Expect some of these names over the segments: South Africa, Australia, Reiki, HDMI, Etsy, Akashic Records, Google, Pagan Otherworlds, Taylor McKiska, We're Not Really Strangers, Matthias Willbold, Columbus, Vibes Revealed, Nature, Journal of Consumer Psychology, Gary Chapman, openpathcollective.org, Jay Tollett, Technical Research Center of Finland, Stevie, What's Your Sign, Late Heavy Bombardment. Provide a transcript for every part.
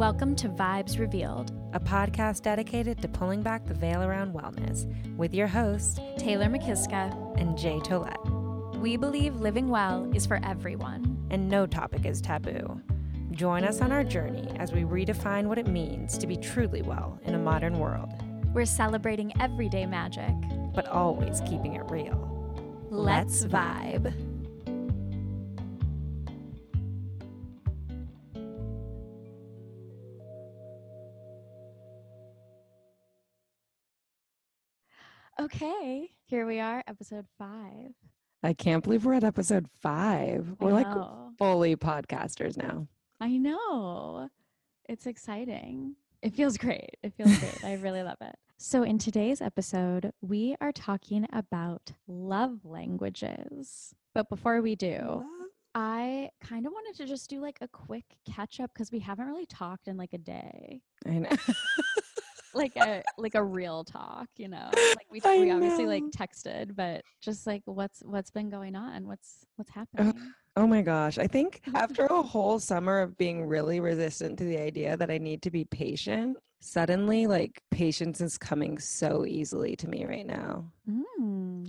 Welcome to Vibes Revealed, a podcast dedicated to pulling back the veil around wellness with your hosts, Taylor McKiska and Jay Tollett. We believe living well is for everyone, and no topic is taboo. Join us on our journey as we redefine what it means to be truly well in a modern world. We're celebrating everyday magic, but always keeping it real. Let's vibe. Okay, here we are, episode 5. I can't believe we're at episode 5. We're like fully podcasters now. I know. It's exciting. It feels great. I really love it. So in today's episode, we are talking about love languages. But before we do, I kind of wanted to just do like a quick catch up because we haven't really talked in like a day. I know. like a real talk, you know, like we obviously like texted, but just like what's been going on, what's happening. Oh my gosh, I think after a whole summer of being really resistant to the idea that I need to be patient, suddenly like patience is coming so easily to me right now.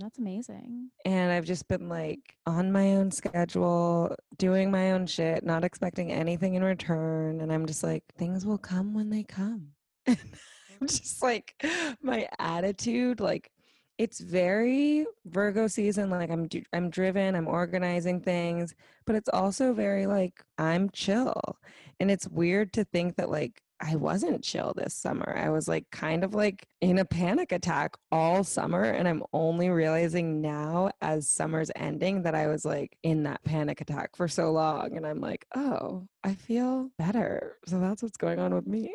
That's amazing. And I've just been like on my own schedule, doing my own shit, not expecting anything in return, and I'm just like, things will come when they come. Just like my attitude, like it's very Virgo season, like I'm driven, I'm organizing things, but it's also very like I'm chill. And it's weird to think that like I wasn't chill this summer. I was like kind of like in a panic attack all summer, and I'm only realizing now as summer's ending that I was like in that panic attack for so long, and I'm like, oh, I feel better. So that's what's going on with me.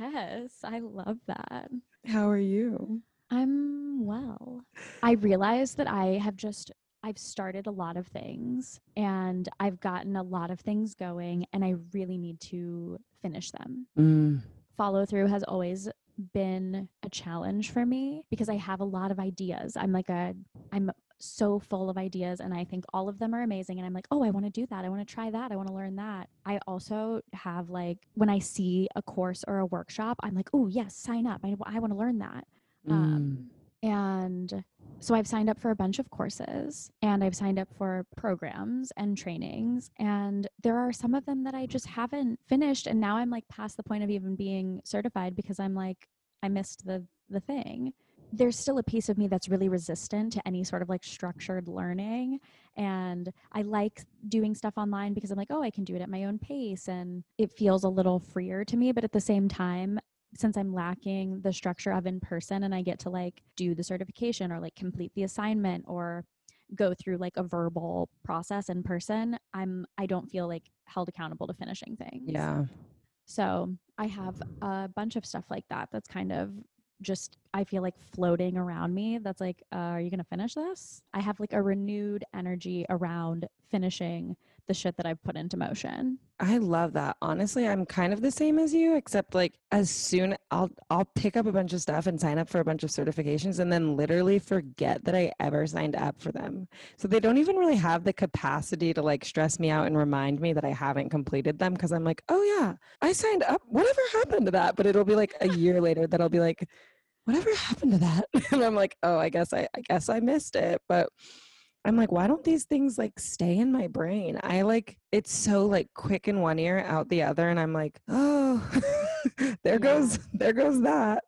Yes, I love that. How are you? I'm well. I realized that I've started a lot of things, and I've gotten a lot of things going, and I really need to finish them. Follow through has always been a challenge for me because I have a lot of ideas. I'm so full of ideas, and I think all of them are amazing, and I'm like, oh, I want to do that, I want to try that, I want to learn that. I also have like, when I see a course or a workshop, I'm like, oh yes, sign up, I want to learn that. And so I've signed up for a bunch of courses, and I've signed up for programs and trainings, and there are some of them that I just haven't finished, and now I'm like past the point of even being certified because I'm like, I missed the thing. There's still a piece of me that's really resistant to any sort of like structured learning. And I like doing stuff online because I'm like, oh, I can do it at my own pace. And it feels a little freer to me. But at the same time, since I'm lacking the structure of in person, and I get to like do the certification or like complete the assignment or go through like a verbal process in person, I don't feel like held accountable to finishing things. Yeah. So I have a bunch of stuff like that that's kind of just, I feel like floating around me. That's like, are you going to finish this? I have like a renewed energy around finishing the shit that I've put into motion. I love that. Honestly, I'm kind of the same as you, except like as soon I'll pick up a bunch of stuff and sign up for a bunch of certifications and then literally forget that I ever signed up for them. So they don't even really have the capacity to like stress me out and remind me that I haven't completed them, because I'm like, oh yeah, I signed up. Whatever happened to that? But it'll be like a year later that I'll be like, whatever happened to that? And I'm like, oh, I guess I missed it. But I'm like, why don't these things like stay in my brain? I like, it's so like quick in one ear out the other. And I'm like, oh, there goes that.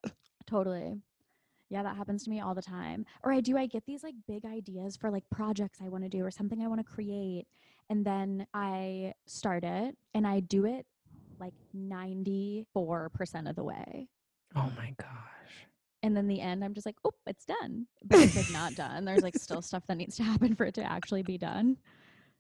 Totally. Yeah. That happens to me all the time. Or I get these like big ideas for like projects I want to do or something I want to create. And then I start it and I do it like 94% of the way. Oh my gosh. And then the end, I'm just like, oh, it's done. But it's like not done. There's like still stuff that needs to happen for it to actually be done.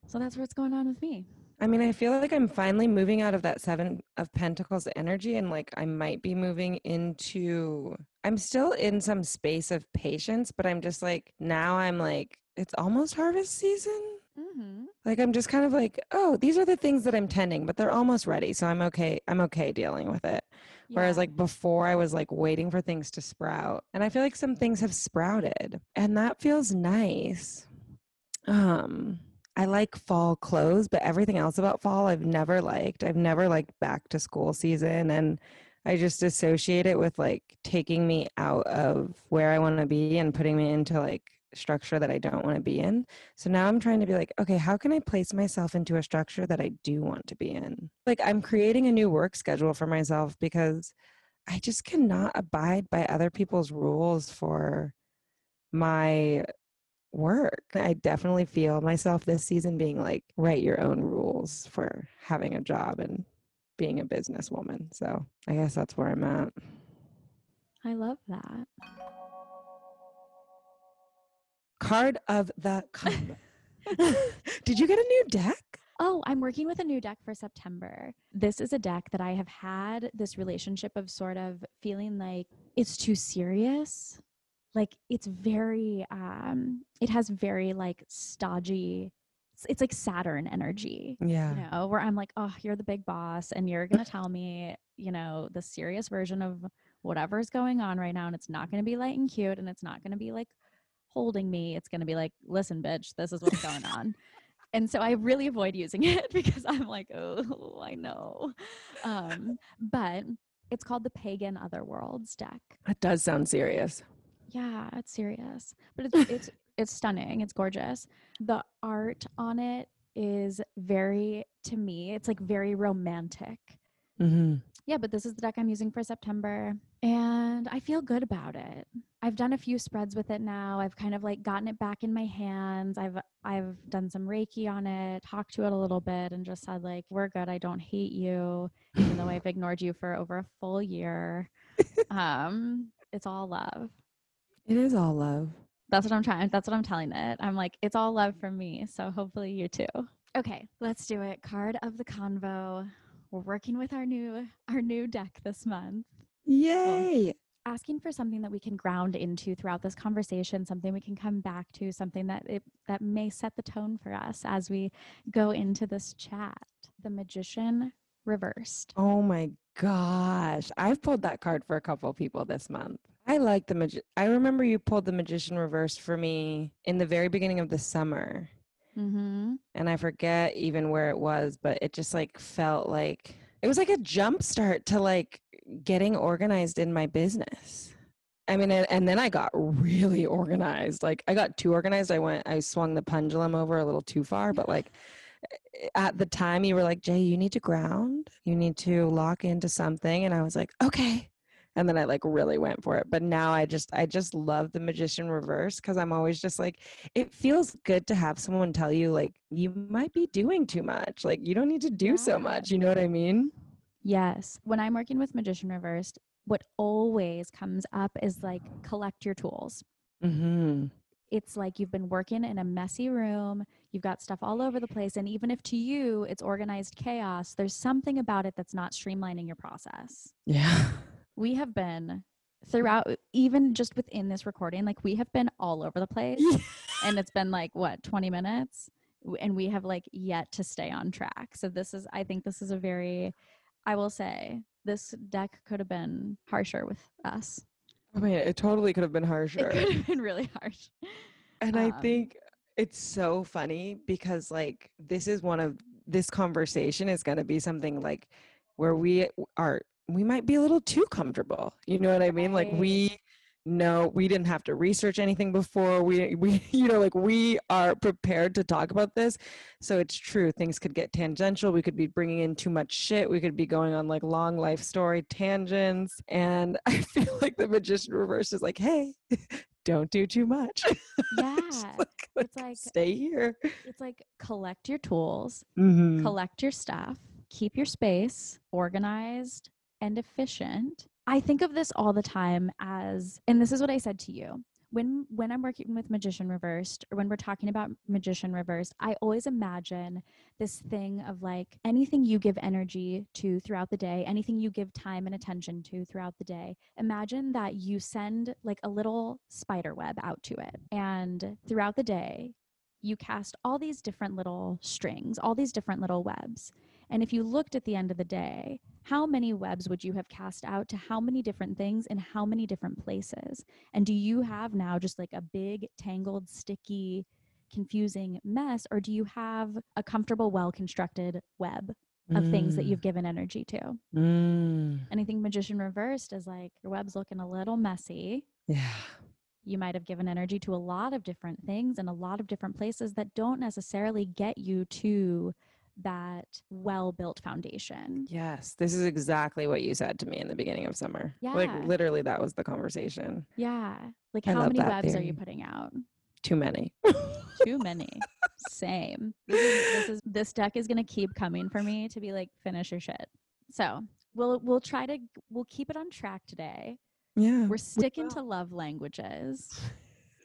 So that's what's going on with me. I mean, I feel like I'm finally moving out of that 7 of Pentacles energy, and like I might be moving into, I'm still in some space of patience, but I'm just like, now I'm like, it's almost harvest season. Mm-hmm. Like, I'm just kind of like, oh, these are the things that I'm tending, but they're almost ready. So I'm okay dealing with it. Yeah. Whereas like before I was like waiting for things to sprout, and I feel like some things have sprouted, and that feels nice. I like fall clothes, but everything else about fall I've never liked. I've never liked back to school season, and I just associate it with like taking me out of where I want to be and putting me into like structure that I don't want to be in. So now I'm trying to be like, okay, how can I place myself into a structure that I do want to be in? Like, I'm creating a new work schedule for myself because I just cannot abide by other people's rules for my work. I definitely feel myself this season being like, write your own rules for having a job and being a businesswoman. So I guess that's where I'm at. I love that. Card of the Cup. Did you get a new deck? Oh, I'm working with a new deck for September. This is a deck that I have had this relationship of sort of feeling like it's too serious. Like, it's very, it has very like stodgy, it's like Saturn energy. Yeah. You know, where I'm like, oh, you're the big boss and you're going to tell me, you know, the serious version of whatever's going on right now. And it's not going to be light and cute. And it's not going to be like holding me. It's going to be like, listen, bitch, this is what's going on. And so I really avoid using it because I'm like, oh, I know. But it's called the Pagan Otherworlds deck. That does sound serious. Yeah, it's serious, but it's stunning. It's gorgeous. The art on it is very, to me, it's like very romantic. Mm-hmm. Yeah, but this is the deck I'm using for September, and I feel good about it. I've done a few spreads with it now. I've kind of like gotten it back in my hands. I've done some Reiki on it, talked to it a little bit, and just said like, we're good. I don't hate you, even though I've ignored you for over a full year. It's all love. It is all love. That's what I'm telling it. I'm like, it's all love from me. So hopefully you too. Okay, let's do it. Card of the Convo. We're working with our new deck this month. Yay! So asking for something that we can ground into throughout this conversation, something we can come back to, something that may set the tone for us as we go into this chat. The Magician reversed. Oh my gosh. I've pulled that card for a couple of people this month. I like the I remember you pulled the Magician reversed for me in the very beginning of the summer. Mm-hmm. And I forget even where it was, but it just like felt like it was like a jump start to like getting organized in my business. I mean, and then I got really organized. Like, I got too organized. I swung the pendulum over a little too far, but like at the time you were like, Jay, you need to ground, you need to lock into something. And I was like, okay. And then I like really went for it. But now I just love the Magician reverse because I'm always just like, it feels good to have someone tell you like, you might be doing too much. Like, you don't need to do so much. You know what I mean? Yes. When I'm working with Magician reversed, what always comes up is like, collect your tools. Mm-hmm. It's like you've been working in a messy room. You've got stuff all over the place. And even if to you, it's organized chaos, there's something about it that's not streamlining your process. Yeah. We have been throughout, even just within this recording, like we have been all over the place and it's been like, what, 20 minutes? And we have like yet to stay on track. So I think this is a very, I will say this deck could have been harsher with us. I mean, it totally could have been harsher. It could have been really harsh. And I think it's so funny because like, this conversation is going to be something like where we might be a little too comfortable. You know what I mean? Like, we know we didn't have to research anything before we, you know, like we are prepared to talk about this. So it's true. Things could get tangential. We could be bringing in too much shit. We could be going on like long life story tangents. And I feel like the Magician reverse is like, hey, don't do too much. Yeah. It's like stay here. It's like, collect your tools, mm-hmm. collect your stuff, keep your space organized and efficient. I think of this all the time as, and this is what I said to you, when I'm working with Magician reversed, or when we're talking about Magician reversed, I always imagine this thing of like, anything you give energy to throughout the day, anything you give time and attention to throughout the day, imagine that you send like a little spider web out to it. And throughout the day, you cast all these different little strings, all these different little webs. And if you looked at the end of the day, how many webs would you have cast out to how many different things in how many different places? And do you have now just like a big, tangled, sticky, confusing mess, or do you have a comfortable, well-constructed web of things that you've given energy to? And I think Magician reversed is like, your web's looking a little messy. Yeah. You might have given energy to a lot of different things and a lot of different places that don't necessarily get you to that well-built foundation. Yes. This is exactly what you said to me in the beginning of summer. Yeah. Like literally that was the conversation. Yeah. Like how many webs are you putting out? Too many. Too many. Same. This deck is going to keep coming for me to be like, finish your shit. So we'll keep it on track today. Yeah. We're sticking to love languages.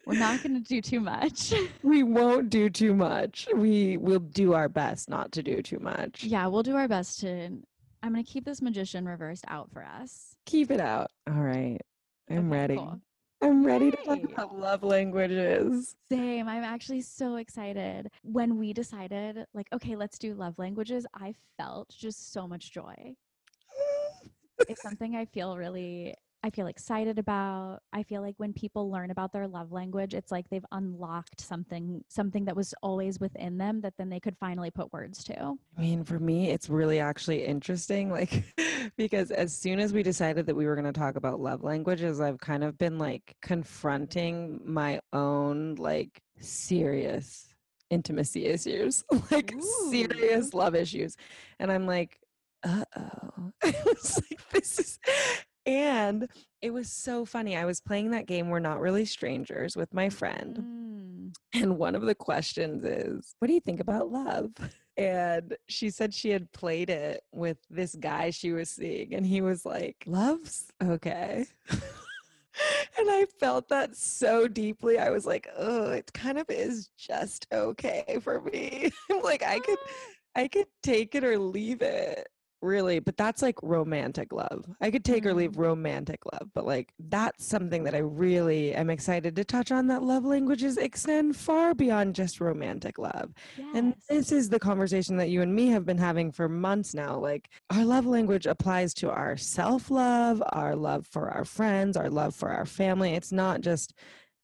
We're not going to do too much. We won't do too much. We will do our best not to do too much. Yeah, we'll do our best to. I'm going to keep this Magician reversed out for us. Keep it out. All right. I'm ready. Cool. I'm ready to talk about love languages. Same. I'm actually so excited. When we decided, like, okay, let's do love languages, I felt just so much joy. It's something I feel excited about. I feel like when people learn about their love language, it's like they've unlocked something that was always within them that then they could finally put words to. I mean, for me, it's really actually interesting, like, because as soon as we decided that we were going to talk about love languages, I've kind of been like confronting my own like serious intimacy issues, like serious love issues. And I'm like, uh-oh. I was like, this is... And it was so funny. I was playing that game, We're Not Really Strangers, with my friend. And one of the questions is, what do you think about love? And she said she had played it with this guy she was seeing. And he was like, love's okay. And I felt that so deeply. I was like, oh, it kind of is just okay for me. I'm like, I could take it or leave it. Really, but that's like romantic love. I could take or leave romantic love, but like that's something that I really am excited to touch on, that love languages extend far beyond just romantic love. Yes. And this is the conversation that you and me have been having for months now. Like our love language applies to our self-love, our love for our friends, our love for our family. It's not just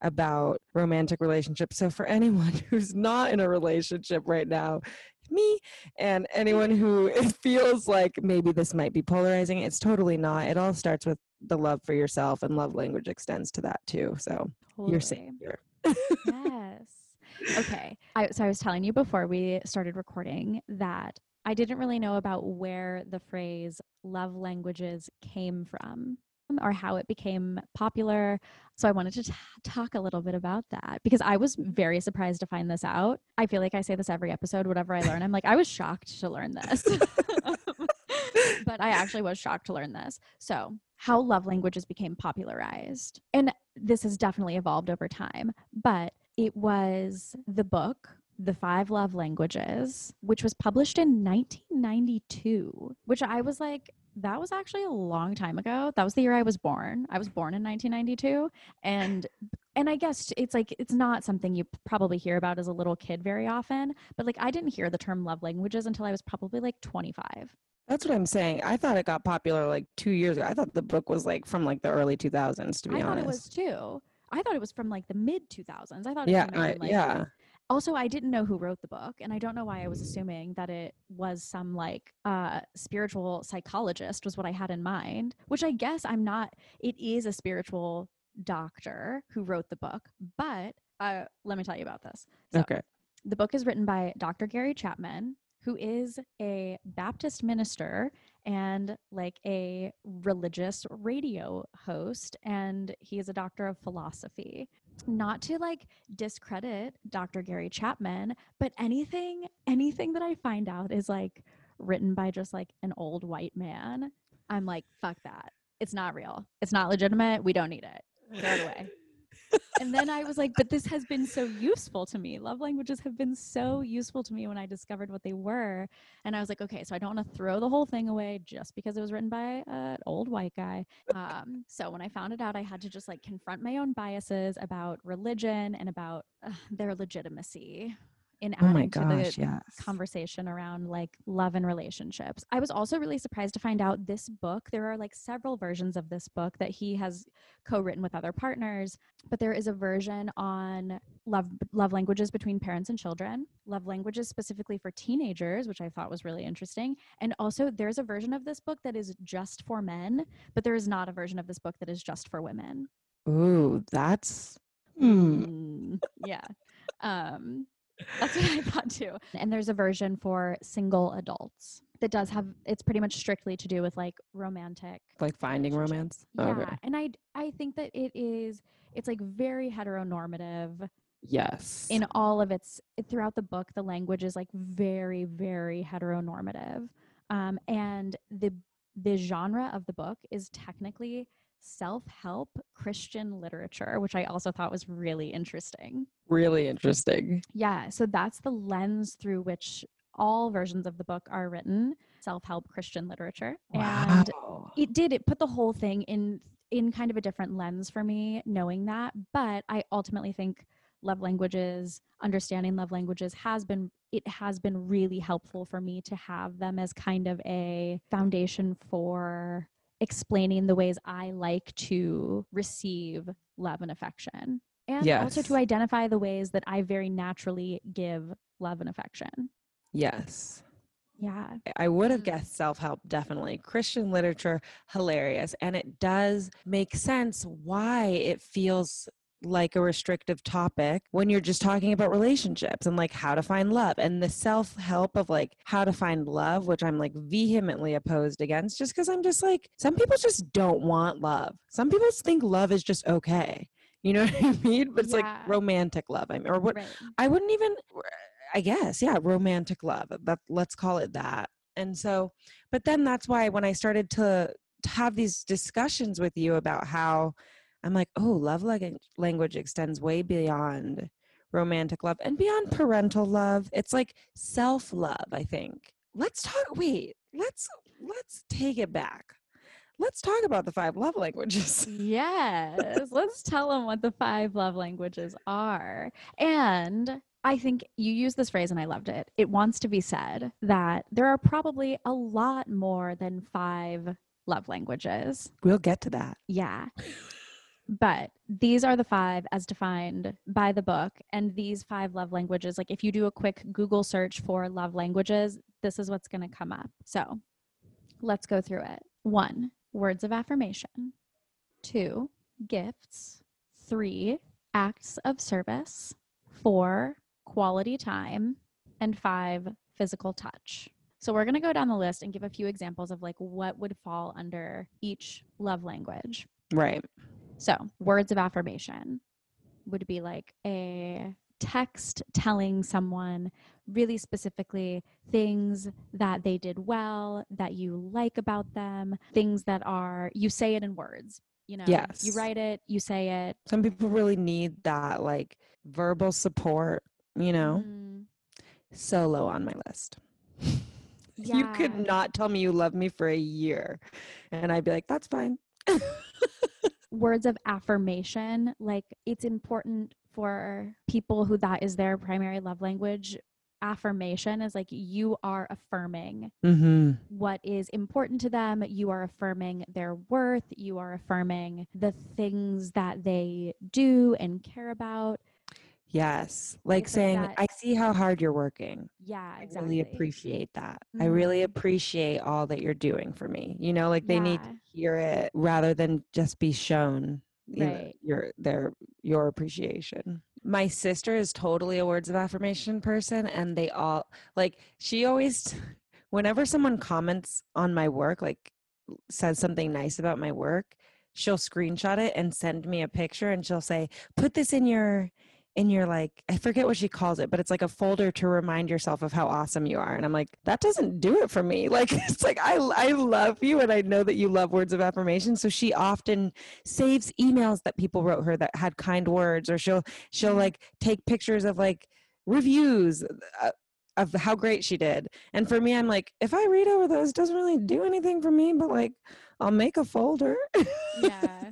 about romantic relationships. So for anyone who's not in a relationship right now, me and anyone who it feels like maybe this might be polarizing, it's totally not. It all starts with the love for yourself, and love language extends to that too. So totally. You're safe here. Yes. Okay. So I was telling you before we started recording that I didn't really know about where the phrase love languages came from or how it became popular. So I wanted to talk a little bit about that because I was very surprised to find this out. I feel like I say this every episode, whatever I learn, I'm like, I was shocked to learn this, but I actually was shocked to learn this. So how love languages became popularized. And this has definitely evolved over time, but it was the book, The Five Love Languages, which was published in 1992, which I was like, that was actually a long time ago. That was the year I was born. I was born in 1992. And I guess it's like, it's not something you probably hear about as a little kid very often, but like, I didn't hear the term love languages until I was probably like 25. That's what I'm saying. I thought it got popular like 2 years ago. I thought the book was like from like the early 2000s, to be honest. I thought it was too. I thought it was from like the mid 2000s. I thought it was like, yeah. Also, I didn't know who wrote the book, and I don't know why I was assuming that it was some like spiritual psychologist was what I had in mind, which I guess I'm not. It is a spiritual doctor who wrote the book, but let me tell you about this. So, okay. The book is written by Dr. Gary Chapman, who is a Baptist minister and like a religious radio host, and he is a doctor of philosophy. Not to like discredit Dr. Gary Chapman, but anything that I find out is like written by just like an old white man, I'm like, fuck that. It's not real. It's not legitimate. We don't need it. Throw it away. And then I was like, but this has been so useful to me. Love languages have been so useful to me when I discovered what they were. And I was like, okay, so I don't want to throw the whole thing away just because it was written by an old white guy. So when I found it out, I had to just like confront my own biases about religion and about their legitimacy. in adding to the conversation around like love and relationships. I was also really surprised to find out this book, there are like several versions of this book that he has co-written with other partners, but there is a version on love languages between parents and children, love languages specifically for teenagers, which I thought was really interesting. And also there's a version of this book that is just for men, but there is not a version of this book that is just for women. Ooh, that's... Yeah. That's what I thought too. And there's a version for single adults that does have, it's pretty much strictly to do with like romantic. Like finding romance? Yeah. Okay. And I think that it is, it's like very heteronormative. Yes. In all of its, throughout the book, the language is like very, very heteronormative. And the genre of the book is technically self-help Christian literature, which I also thought was really interesting. Really interesting. Yeah. So that's the lens through which all versions of the book are written, self-help Christian literature. Wow. And it put the whole thing in kind of a different lens for me, knowing that. But I ultimately think love languages, understanding love languages has been really helpful for me to have them as kind of a foundation for explaining the ways I like to receive love and affection, and also to identify the ways that I very naturally give love and affection. Yes. Yeah. I would have guessed self-help, definitely. Christian literature, hilarious. And it does make sense why it feels like a restrictive topic when you're just talking about relationships and like how to find love, and the self-help of like how to find love, which I'm like vehemently opposed against, just because I'm just like, some people just don't want love. Some people think love is just okay. You know what I mean? But it's like romantic love. I mean, or what? Right. I wouldn't even, I guess. Yeah. Romantic love. Let's call it that. And so, but then that's why when I started to have these discussions with you about how I'm like, oh, love language extends way beyond romantic love and beyond parental love. It's like self-love, I think. Let's take it back. Let's talk about the 5 love languages. Yes. Let's tell them what the 5 love languages are. And I think you used this phrase and I loved it. It wants to be said that there are probably a lot more than 5 love languages. We'll get to that. Yeah. But these are the 5 as defined by the book, and these 5 love languages, like if you do a quick Google search for love languages, this is what's going to come up. So let's go through it. 1, words of affirmation. 2, gifts. 3, acts of service. 4, quality time. And 5, physical touch. So we're going to go down the list and give a few examples of like what would fall under each love language. Right. So words of affirmation would be like a text telling someone really specifically things that they did well, that you like about them, things that are, you say it in words, you know, yes. You write it, you say it. Some people really need that like verbal support, you know, so low on my list. Yeah. You could not tell me you love me for a year and I'd be like, that's fine. Words of affirmation, like it's important for people who that is their primary love language. Affirmation is like you are affirming what is important to them. You are affirming their worth. You are affirming the things that they do and care about. Yes. Like saying, I see how hard you're working. Yeah, exactly. I really appreciate that. I really appreciate all that you're doing for me. You know, like they need to hear it rather than just be shown your appreciation. My sister is totally a words of affirmation person, and they all like, she always, whenever someone comments on my work, like says something nice about my work, she'll screenshot it and send me a picture, and she'll say, put this in your like, I forget what she calls it, but it's like a folder to remind yourself of how awesome you are. And I'm like, that doesn't do it for me. Like, it's like, I love you. And I know that you love words of affirmation. So she often saves emails that people wrote her that had kind words, or she'll like take pictures of like reviews of how great she did. And for me, I'm like, if I read over those, it doesn't really do anything for me, but like, I'll make a folder. Yeah.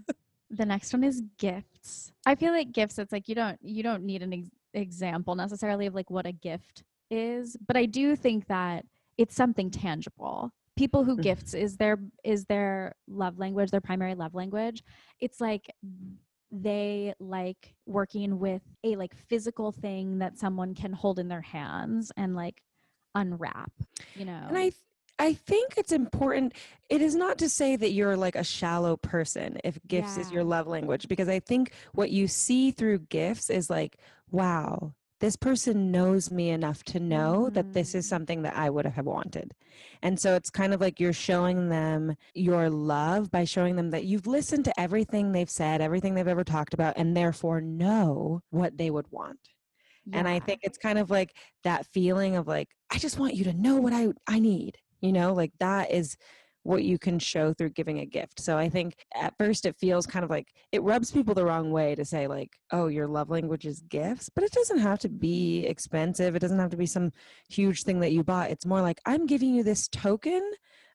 The next one is gifts. I feel like gifts, it's like you don't need an example necessarily of like what a gift is, but I do think that it's something tangible. People who gifts is their love language, their primary love language. It's like they like working with a like physical thing that someone can hold in their hands and like unwrap, you know. And I think it's important. It is not to say that you're like a shallow person if gifts is your love language, because I think what you see through gifts is like, wow, this person knows me enough to know that this is something that I would have wanted. And so it's kind of like you're showing them your love by showing them that you've listened to everything they've said, everything they've ever talked about, and therefore know what they would want. Yeah. And I think it's kind of like that feeling of like, I just want you to know what I need. You know, like that is what you can show through giving a gift. So I think at first it feels kind of like it rubs people the wrong way to say like, oh, your love language is gifts, but it doesn't have to be expensive. It doesn't have to be some huge thing that you bought. It's more like, I'm giving you this token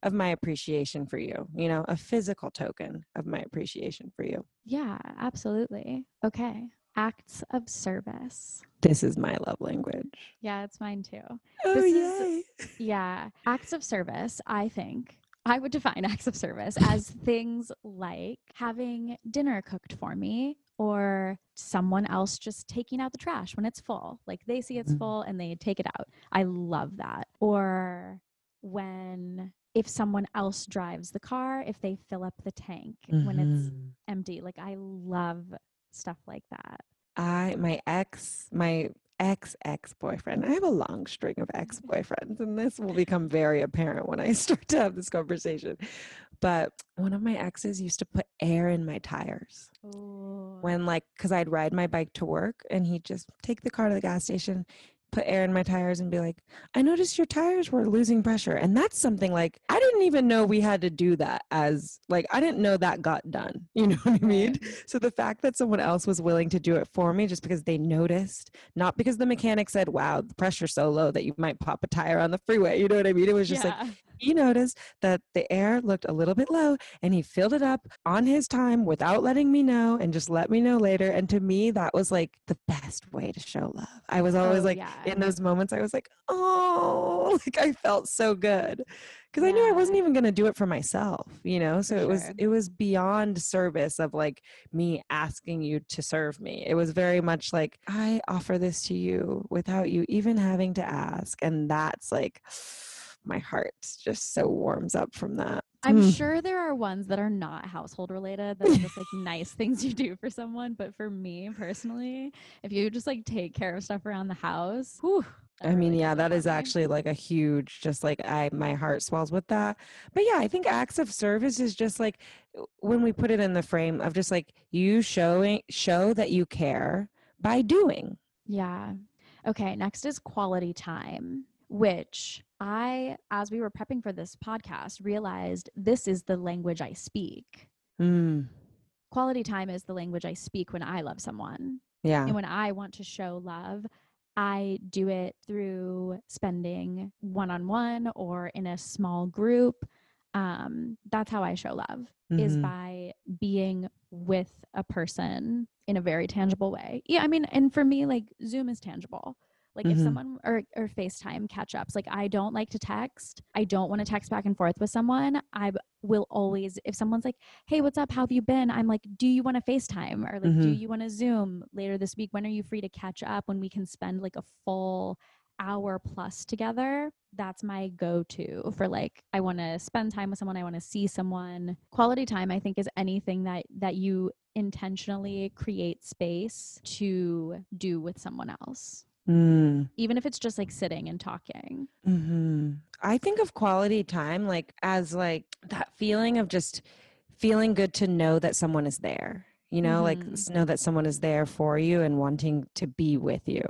of my appreciation for you, you know, a physical token of my appreciation for you. Yeah, absolutely. Okay. Acts of service. This is my love language. Yeah, it's mine too. Oh, yay. Yeah. Acts of service, I think. I would define acts of service as things like having dinner cooked for me or someone else just taking out the trash when it's full. Like they see it's full and they take it out. I love that. Or if someone else drives the car, if they fill up the tank when it's empty. Like I love stuff like that. My ex-boyfriend, I have a long string of ex-boyfriends, and this will become very apparent when I start to have this conversation. But one of my exes used to put air in my tires. Ooh. When like, cause I'd ride my bike to work and he'd just take the car to the gas station, put air in my tires and be like, I noticed your tires were losing pressure. And that's something like, I didn't even know we had to do that as like, I didn't know that got done. You know what I mean? So the fact that someone else was willing to do it for me just because they noticed, not because the mechanic said, wow, the pressure's so low that you might pop a tire on the freeway. You know what I mean? It was just like, he noticed that the air looked a little bit low and he filled it up on his time without letting me know and just let me know later. And to me, that was like the best way to show love. I was always in those moments, I was like, oh, like I felt so good because I knew I wasn't even going to do it for myself, you know? So it was beyond service of like me asking you to serve me. It was very much like, I offer this to you without you even having to ask. And that's like, my heart just so warms up from that. I'm sure there are ones that are not household related that are just like nice things you do for someone. But for me personally, if you just like take care of stuff around the house, that is actually like a huge, just like my heart swells with that. But yeah, I think acts of service is just like when we put it in the frame of just like you show that you care by doing. Yeah. Okay. Next is quality time, which I, as we were prepping for this podcast, realized this is the language I speak. Quality time is the language I speak when I love someone. Yeah. And when I want to show love, I do it through spending one-on-one or in a small group. That's how I show love, is by being with a person in a very tangible way. Yeah. I mean, and for me, like Zoom is tangible. Like if someone or FaceTime catch-ups, like I don't like to text. I don't want to text back and forth with someone. I will always, if someone's like, hey, what's up? How have you been? I'm like, do you want to FaceTime? Or like, do you want to Zoom later this week? When are you free to catch up? When we can spend like a full hour plus together? That's my go-to for like, I want to spend time with someone. I want to see someone. Quality time, I think, is anything that you intentionally create space to do with someone else. Even if it's just like sitting and talking. I think of quality time like as like that feeling of just feeling good to know that someone is there, you know, like know that someone is there for you and wanting to be with you.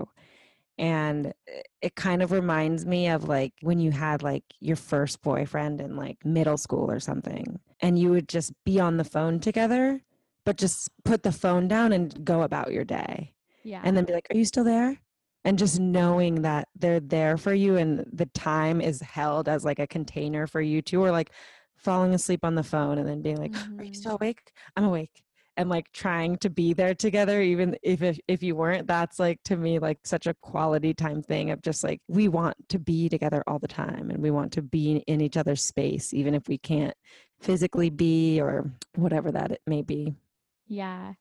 And it kind of reminds me of like when you had like your first boyfriend in like middle school or something, and you would just be on the phone together, but just put the phone down and go about your day. Yeah. And then be like, are you still there? And just knowing that they're there for you and the time is held as like a container for you two, or like falling asleep on the phone and then being like, are you still awake? I'm awake. and like trying to be there together, even if you weren't, that's like, to me, like such a quality time thing of just like, we want to be together all the time and we want to be in each other's space, even if we can't physically be or whatever that it may be. Yeah.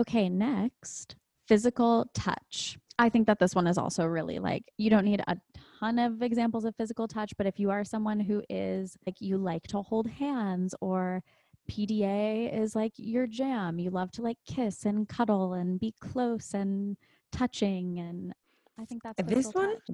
Okay. Next, physical touch. I think that this one is also really like, you don't need a ton of examples of physical touch, but if you are someone who is like, you like to hold hands, or PDA is like your jam, you love to like kiss and cuddle and be close and touching. And I think that's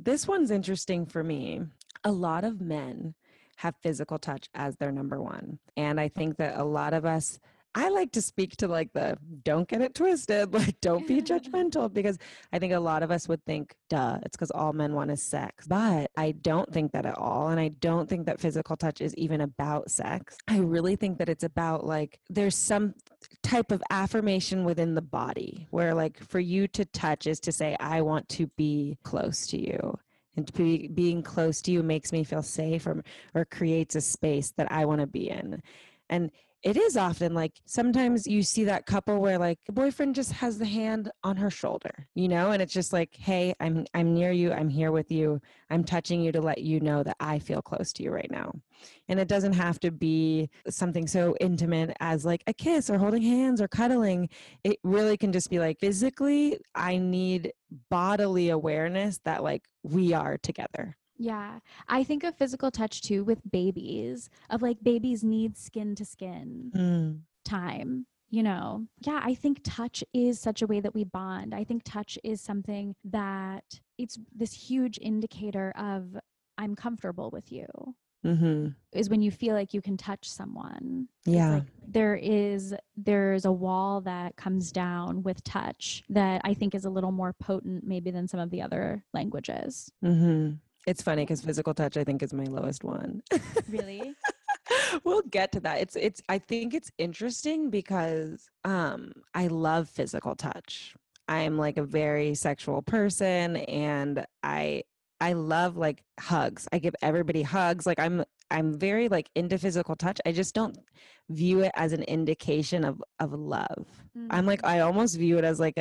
this one's interesting for me. A lot of men have physical touch as their number one. And I think that a lot of us, I like to speak to like the don't get it twisted, like don't be judgmental, because I think a lot of us would think, duh, it's because all men want is sex. But I don't think that at all. And I don't think that physical touch is even about sex. I really think that it's about like, there's some type of affirmation within the body where like for you to touch is to say, I want to be close to you. And being close to you makes me feel safe or creates a space that I want to be in. And it is often like, sometimes you see that couple where like the boyfriend just has the hand on her shoulder, you know, and it's just like, hey, I'm near you. I'm here with you. I'm touching you to let you know that I feel close to you right now. And it doesn't have to be something so intimate as like a kiss or holding hands or cuddling. It really can just be like, physically, I need bodily awareness that like we are together. Yeah. I think of physical touch too with babies, of like babies need skin to skin time, you know? Yeah. I think touch is such a way that we bond. I think touch is something that it's this huge indicator of I'm comfortable with you. Mm-hmm. Is when you feel like you can touch someone. Yeah. Like there's a wall that comes down with touch that I think is a little more potent maybe than some of the other languages. Mm-hmm. It's funny because physical touch, I think, is my lowest one. Really? We'll get to that. It's. I think it's interesting because I love physical touch. I'm like a very sexual person, and I love like hugs. I give everybody hugs. Like I'm very like into physical touch. I just don't view it as an indication of love. Mm-hmm. I'm like, I almost view it as like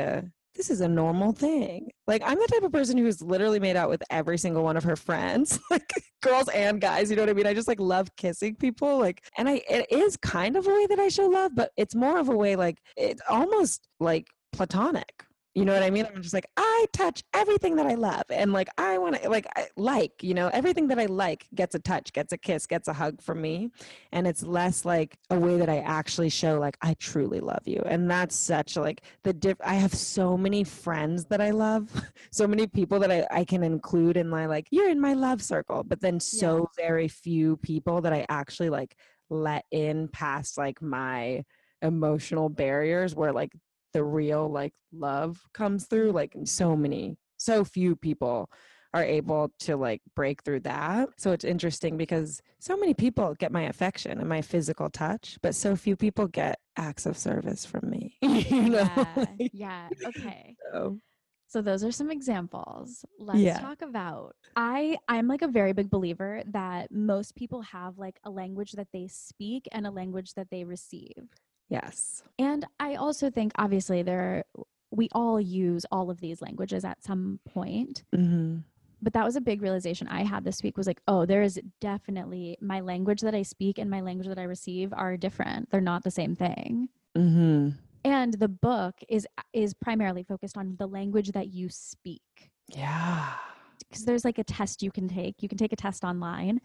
this is a normal thing. Like I'm the type of person who's literally made out with every single one of her friends, like girls and guys, you know what I mean? I just like love kissing people. Like, and it is kind of a way that I show love, but it's more of a way, like it's almost like platonic. You know what I mean? I'm just like, I touch everything that I love. And like, I want to you know, everything that I like gets a touch, gets a kiss, gets a hug from me. And it's less like a way that I actually show, like, I truly love you. And that's such like I have so many friends that I love, so many people that I can include in my, like, you're in my love circle, but then so very few people that I actually like let in past like my emotional barriers where like the real like love comes through. Like so few people are able to like break through that. So it's interesting because so many people get my affection and my physical touch, but so few people get acts of service from me. You know? Yeah. Okay. So those are some examples. Let's talk about, I'm like a very big believer that most people have like a language that they speak and a language that they receive. Yes. And I also think, obviously, we all use all of these languages at some point. Mm-hmm. But that was a big realization I had this week was like, oh, there is definitely my language that I speak and my language that I receive are different. They're not the same thing. Mm-hmm. And the book is primarily focused on the language that you speak. Yeah. Because there's like a test you can take. You can take a test online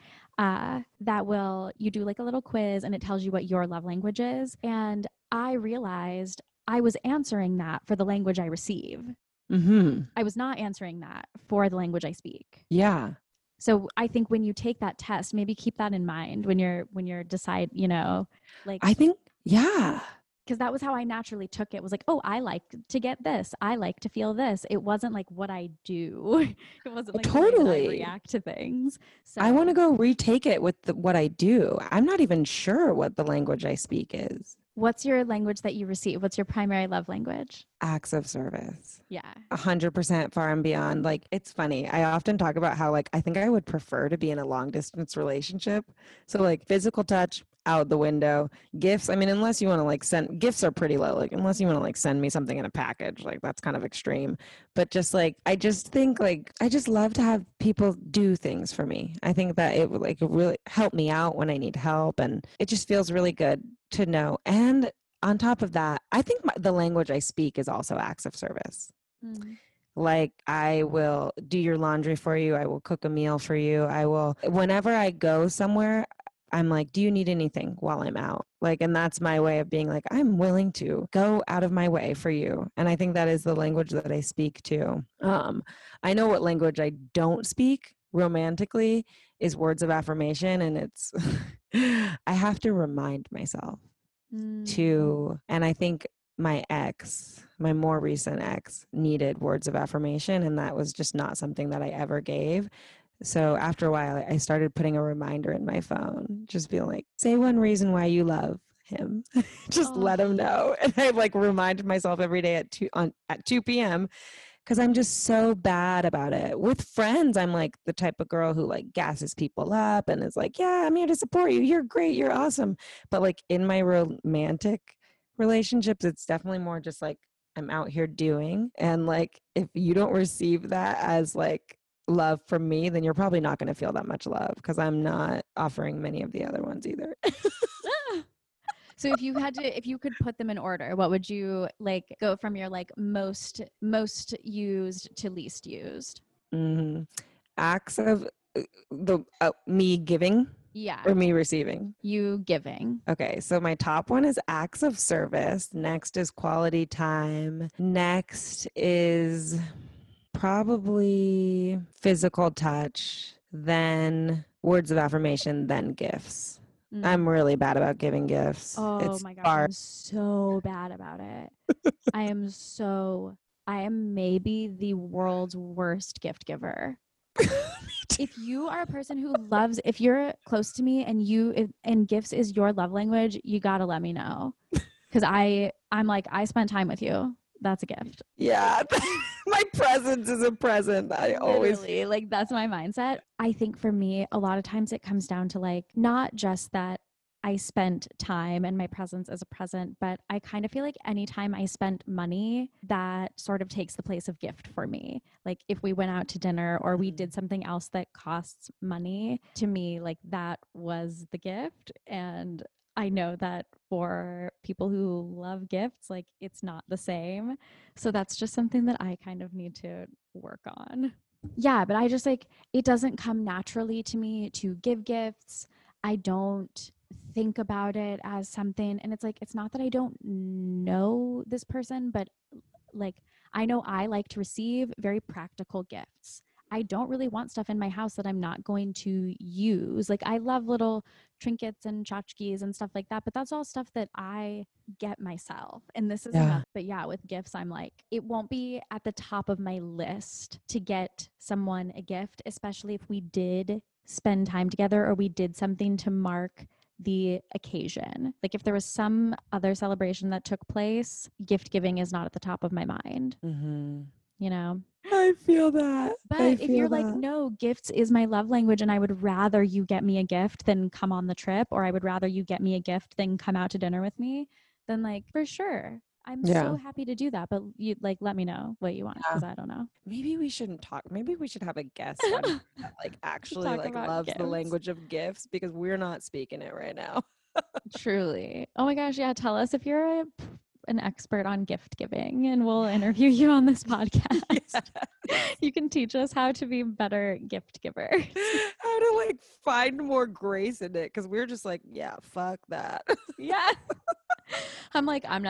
you do like a little quiz and it tells you what your love language is. And I realized I was answering that for the language I receive. Mm-hmm. I was not answering that for the language I speak. Yeah. So I think when you take that test, maybe keep that in mind when you're decide, you know, like I think, yeah. Because that was how I naturally took it, was like, oh, I like to get this. I like to feel this. It wasn't like what I do. It wasn't like totally I react to things. So I want to go retake it with what I do. I'm not even sure what the language I speak is. What's your language that you receive? What's your primary love language? Acts of service. Yeah. 100% far and beyond. Like, it's funny. I often talk about how, like, I think I would prefer to be in a long distance relationship. So like physical touch, out the window. Gifts, I mean, unless you want to like send, gifts are pretty low. Like, unless you want to like send me something in a package, like that's kind of extreme. But just like, I just think like, I just love to have people do things for me. I think that it would like really help me out when I need help. And it just feels really good to know. And on top of that, I think the language I speak is also acts of service. Mm. Like, I will do your laundry for you. I will cook a meal for you. I will, whenever I go somewhere, I'm like, do you need anything while I'm out? Like, and that's my way of being like, I'm willing to go out of my way for you. And I think that is the language that I speak to. I know what language I don't speak romantically is words of affirmation. And it's, I have to remind myself to, and I think my ex, my more recent ex, needed words of affirmation. And that was just not something that I ever gave. So after a while, I started putting a reminder in my phone, just being like, say one reason why you love him. Just let him know. And I like remind myself every day at 2 p.m. because I'm just so bad about it. With friends, I'm like the type of girl who like gasses people up and is like, yeah, I'm here to support you. You're great. You're awesome. But like in my romantic relationships, it's definitely more just like, I'm out here doing. And like, if you don't receive that as like love from me, then you're probably not going to feel that much love because I'm not offering many of the other ones either. So if you could put them in order, what would you like go from your like most used to least used? Mm-hmm. Acts of the me giving. Yeah. Or me receiving. You giving. Okay. So my top one is acts of service. Next is quality time. Next is probably physical touch, then words of affirmation, then gifts. Mm. I'm really bad about giving gifts. Oh my gosh, I'm so bad about it. I am maybe the world's worst gift giver. If you are a person who loves, if you're close to me and gifts is your love language, you gotta let me know. Cause I'm like, I spend time with you. That's a gift. Yeah. My presence is a present. Literally, like that's my mindset. I think for me, a lot of times it comes down to like, not just that I spent time and my presence is a present, but I kind of feel like anytime I spent money, that sort of takes the place of gift for me. Like if we went out to dinner or we did something else that costs money, to me, like that was the gift. And I know that for people who love gifts, like it's not the same. So that's just something that I kind of need to work on. Yeah, but I just like, it doesn't come naturally to me to give gifts. I don't think about it as something. And it's like, it's not that I don't know this person, but like, I know I like to receive very practical gifts. I don't really want stuff in my house that I'm not going to use. Like I love little trinkets and tchotchkes and stuff like that, but that's all stuff that I get myself. And this is enough. But yeah, with gifts, I'm like, it won't be at the top of my list to get someone a gift, especially if we did spend time together or we did something to mark the occasion. Like if there was some other celebration that took place, gift giving is not at the top of my mind. Mm-hmm. You know? I feel that. But if you're like, no, gifts is my love language and I would rather you get me a gift than come on the trip, or I would rather you get me a gift than come out to dinner with me, then like, for sure. I'm so happy to do that. But you like, let me know what you want because I don't know. Maybe we shouldn't talk. Maybe we should have a guest on that, like actually like loves gifts. The language of gifts, because we're not speaking it right now. Truly. Oh my gosh. Yeah. Tell us if you're an expert on gift giving and we'll interview you on this podcast. Yeah. You can teach us how to be better gift givers. How to like find more grace in it. Cause we're just like, yeah, fuck that. Yeah. I'm like, I'm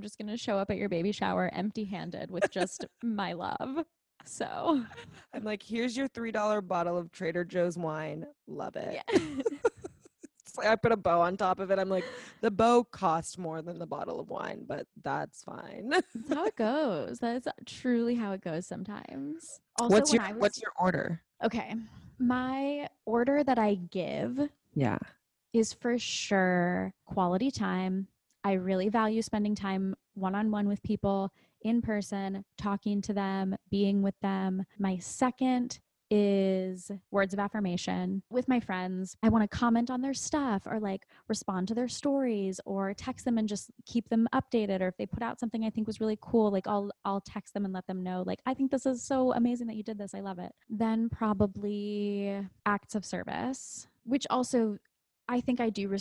just gonna show up at your baby shower empty handed with just my love. So I'm like, here's your $3 bottle of Trader Joe's wine. Love it. Yeah. I put a bow on top of it. I'm like, the bow cost more than the bottle of wine, but that's fine. That's how it goes. That is truly how it goes sometimes. Also, what's your order? Okay. My order that I give is for sure quality time. I really value spending time one-on-one with people in person, talking to them, being with them. My second is words of affirmation with my friends. I want to comment on their stuff or like respond to their stories or text them and just keep them updated. Or if they put out something I think was really cool, like I'll text them and let them know, like, I think this is so amazing that you did this. I love it. Then probably acts of service, which also I think I do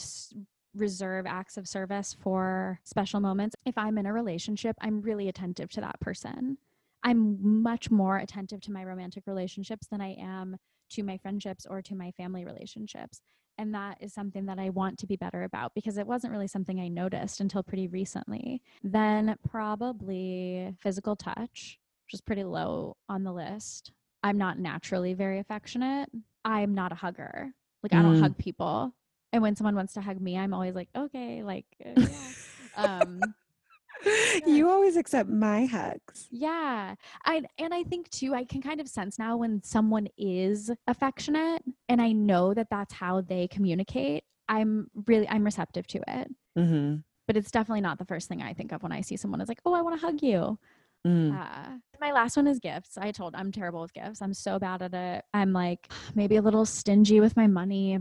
reserve acts of service for special moments. If I'm in a relationship, I'm really attentive to that person. I'm much more attentive to my romantic relationships than I am to my friendships or to my family relationships. And that is something that I want to be better about because it wasn't really something I noticed until pretty recently. Then probably physical touch, which is pretty low on the list. I'm not naturally very affectionate. I'm not a hugger. Like I don't hug people. And when someone wants to hug me, I'm always like, okay, like, yeah. Yeah. You always accept my hugs. Yeah. I think too, I can kind of sense now when someone is affectionate and I know that that's how they communicate, I'm receptive to it. Mm-hmm. But it's definitely not the first thing I think of when I see someone is like, oh, I want to hug you. My last one is gifts. I'm terrible with gifts. I'm so bad at it. I'm like maybe a little stingy with my money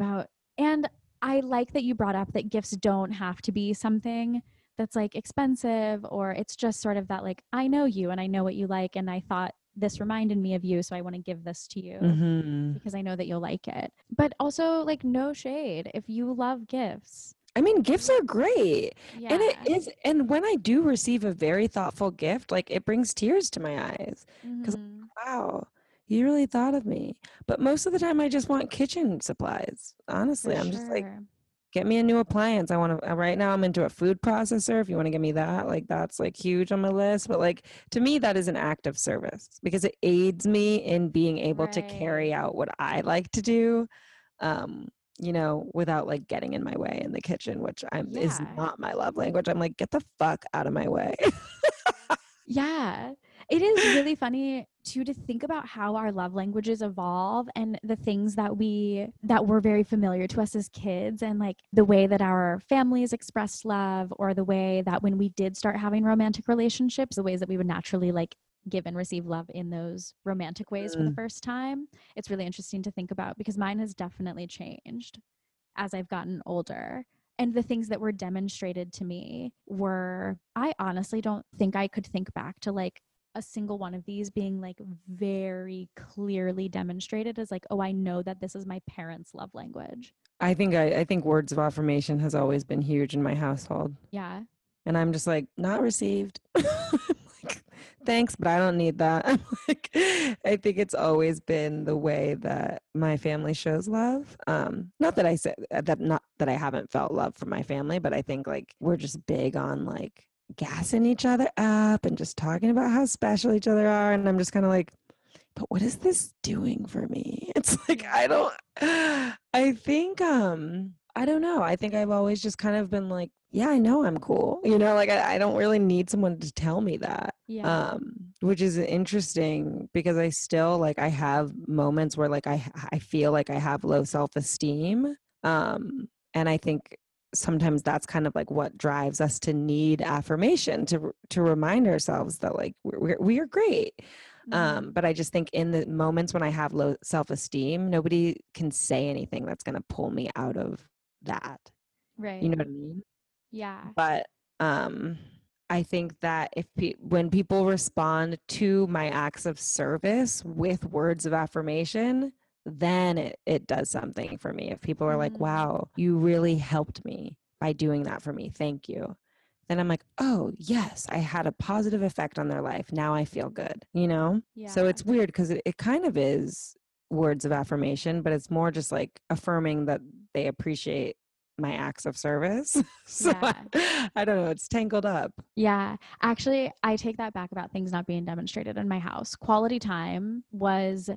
and I like that you brought up that gifts don't have to be something that's like expensive, or it's just sort of that like, I know you and I know what you like. And I thought this reminded me of you. So I want to give this to you because I know that you'll like it, but also like no shade if you love gifts. I mean, gifts are great. Yeah. And it is. And when I do receive a very thoughtful gift, like it brings tears to my eyes because wow, you really thought of me. But most of the time I just want kitchen supplies. Honestly, I'm just like, get me a new appliance. Right now I'm into a food processor. If you want to give me that, like that's like huge on my list. But like, to me, that is an act of service because it aids me in being able to carry out what I like to do, you know, without like getting in my way in the kitchen, which is not my love language. I'm like, get the fuck out of my way. Yeah. It is really funny too, to think about how our love languages evolve and the things that were very familiar to us as kids, and like the way that our families expressed love, or the way that when we did start having romantic relationships, the ways that we would naturally like give and receive love in those romantic ways for the first time. It's really interesting to think about because mine has definitely changed as I've gotten older. And the things that were demonstrated to me were, I honestly don't think I could think back to like a single one of these being like very clearly demonstrated as like, oh, I know that this is my parents' love language. I think words of affirmation has always been huge in my household. Yeah. And I'm just like, not received. Like, thanks, but I don't need that. I'm like, I think it's always been the way that my family shows love. Not that I haven't felt love from my family, but I think like we're just big on like gassing each other up and just talking about how special each other are. And I'm just kind of like, but what is this doing for me? It's like, I don't know. I think I've always just kind of been like, yeah, I know I'm cool. You know, like I don't really need someone to tell me that. Yeah. Which is interesting because I still like, I have moments where like, I feel like I have low self-esteem. And I think sometimes that's kind of like what drives us to need affirmation to remind ourselves that like we are great. But I just think in the moments when I have low self-esteem, nobody can say anything that's going to pull me out of that. Right. You know what I mean? Yeah. But I think that when people respond to my acts of service with words of affirmation, then it does something for me. If people are like, wow, you really helped me by doing that for me. Thank you. Then I'm like, oh yes, I had a positive effect on their life. Now I feel good, you know? Yeah. So it's weird because it kind of is words of affirmation, but it's more just like affirming that they appreciate my acts of service. So yeah. I don't know. It's tangled up. Yeah. Actually, I take that back about things not being demonstrated in my house. Quality time was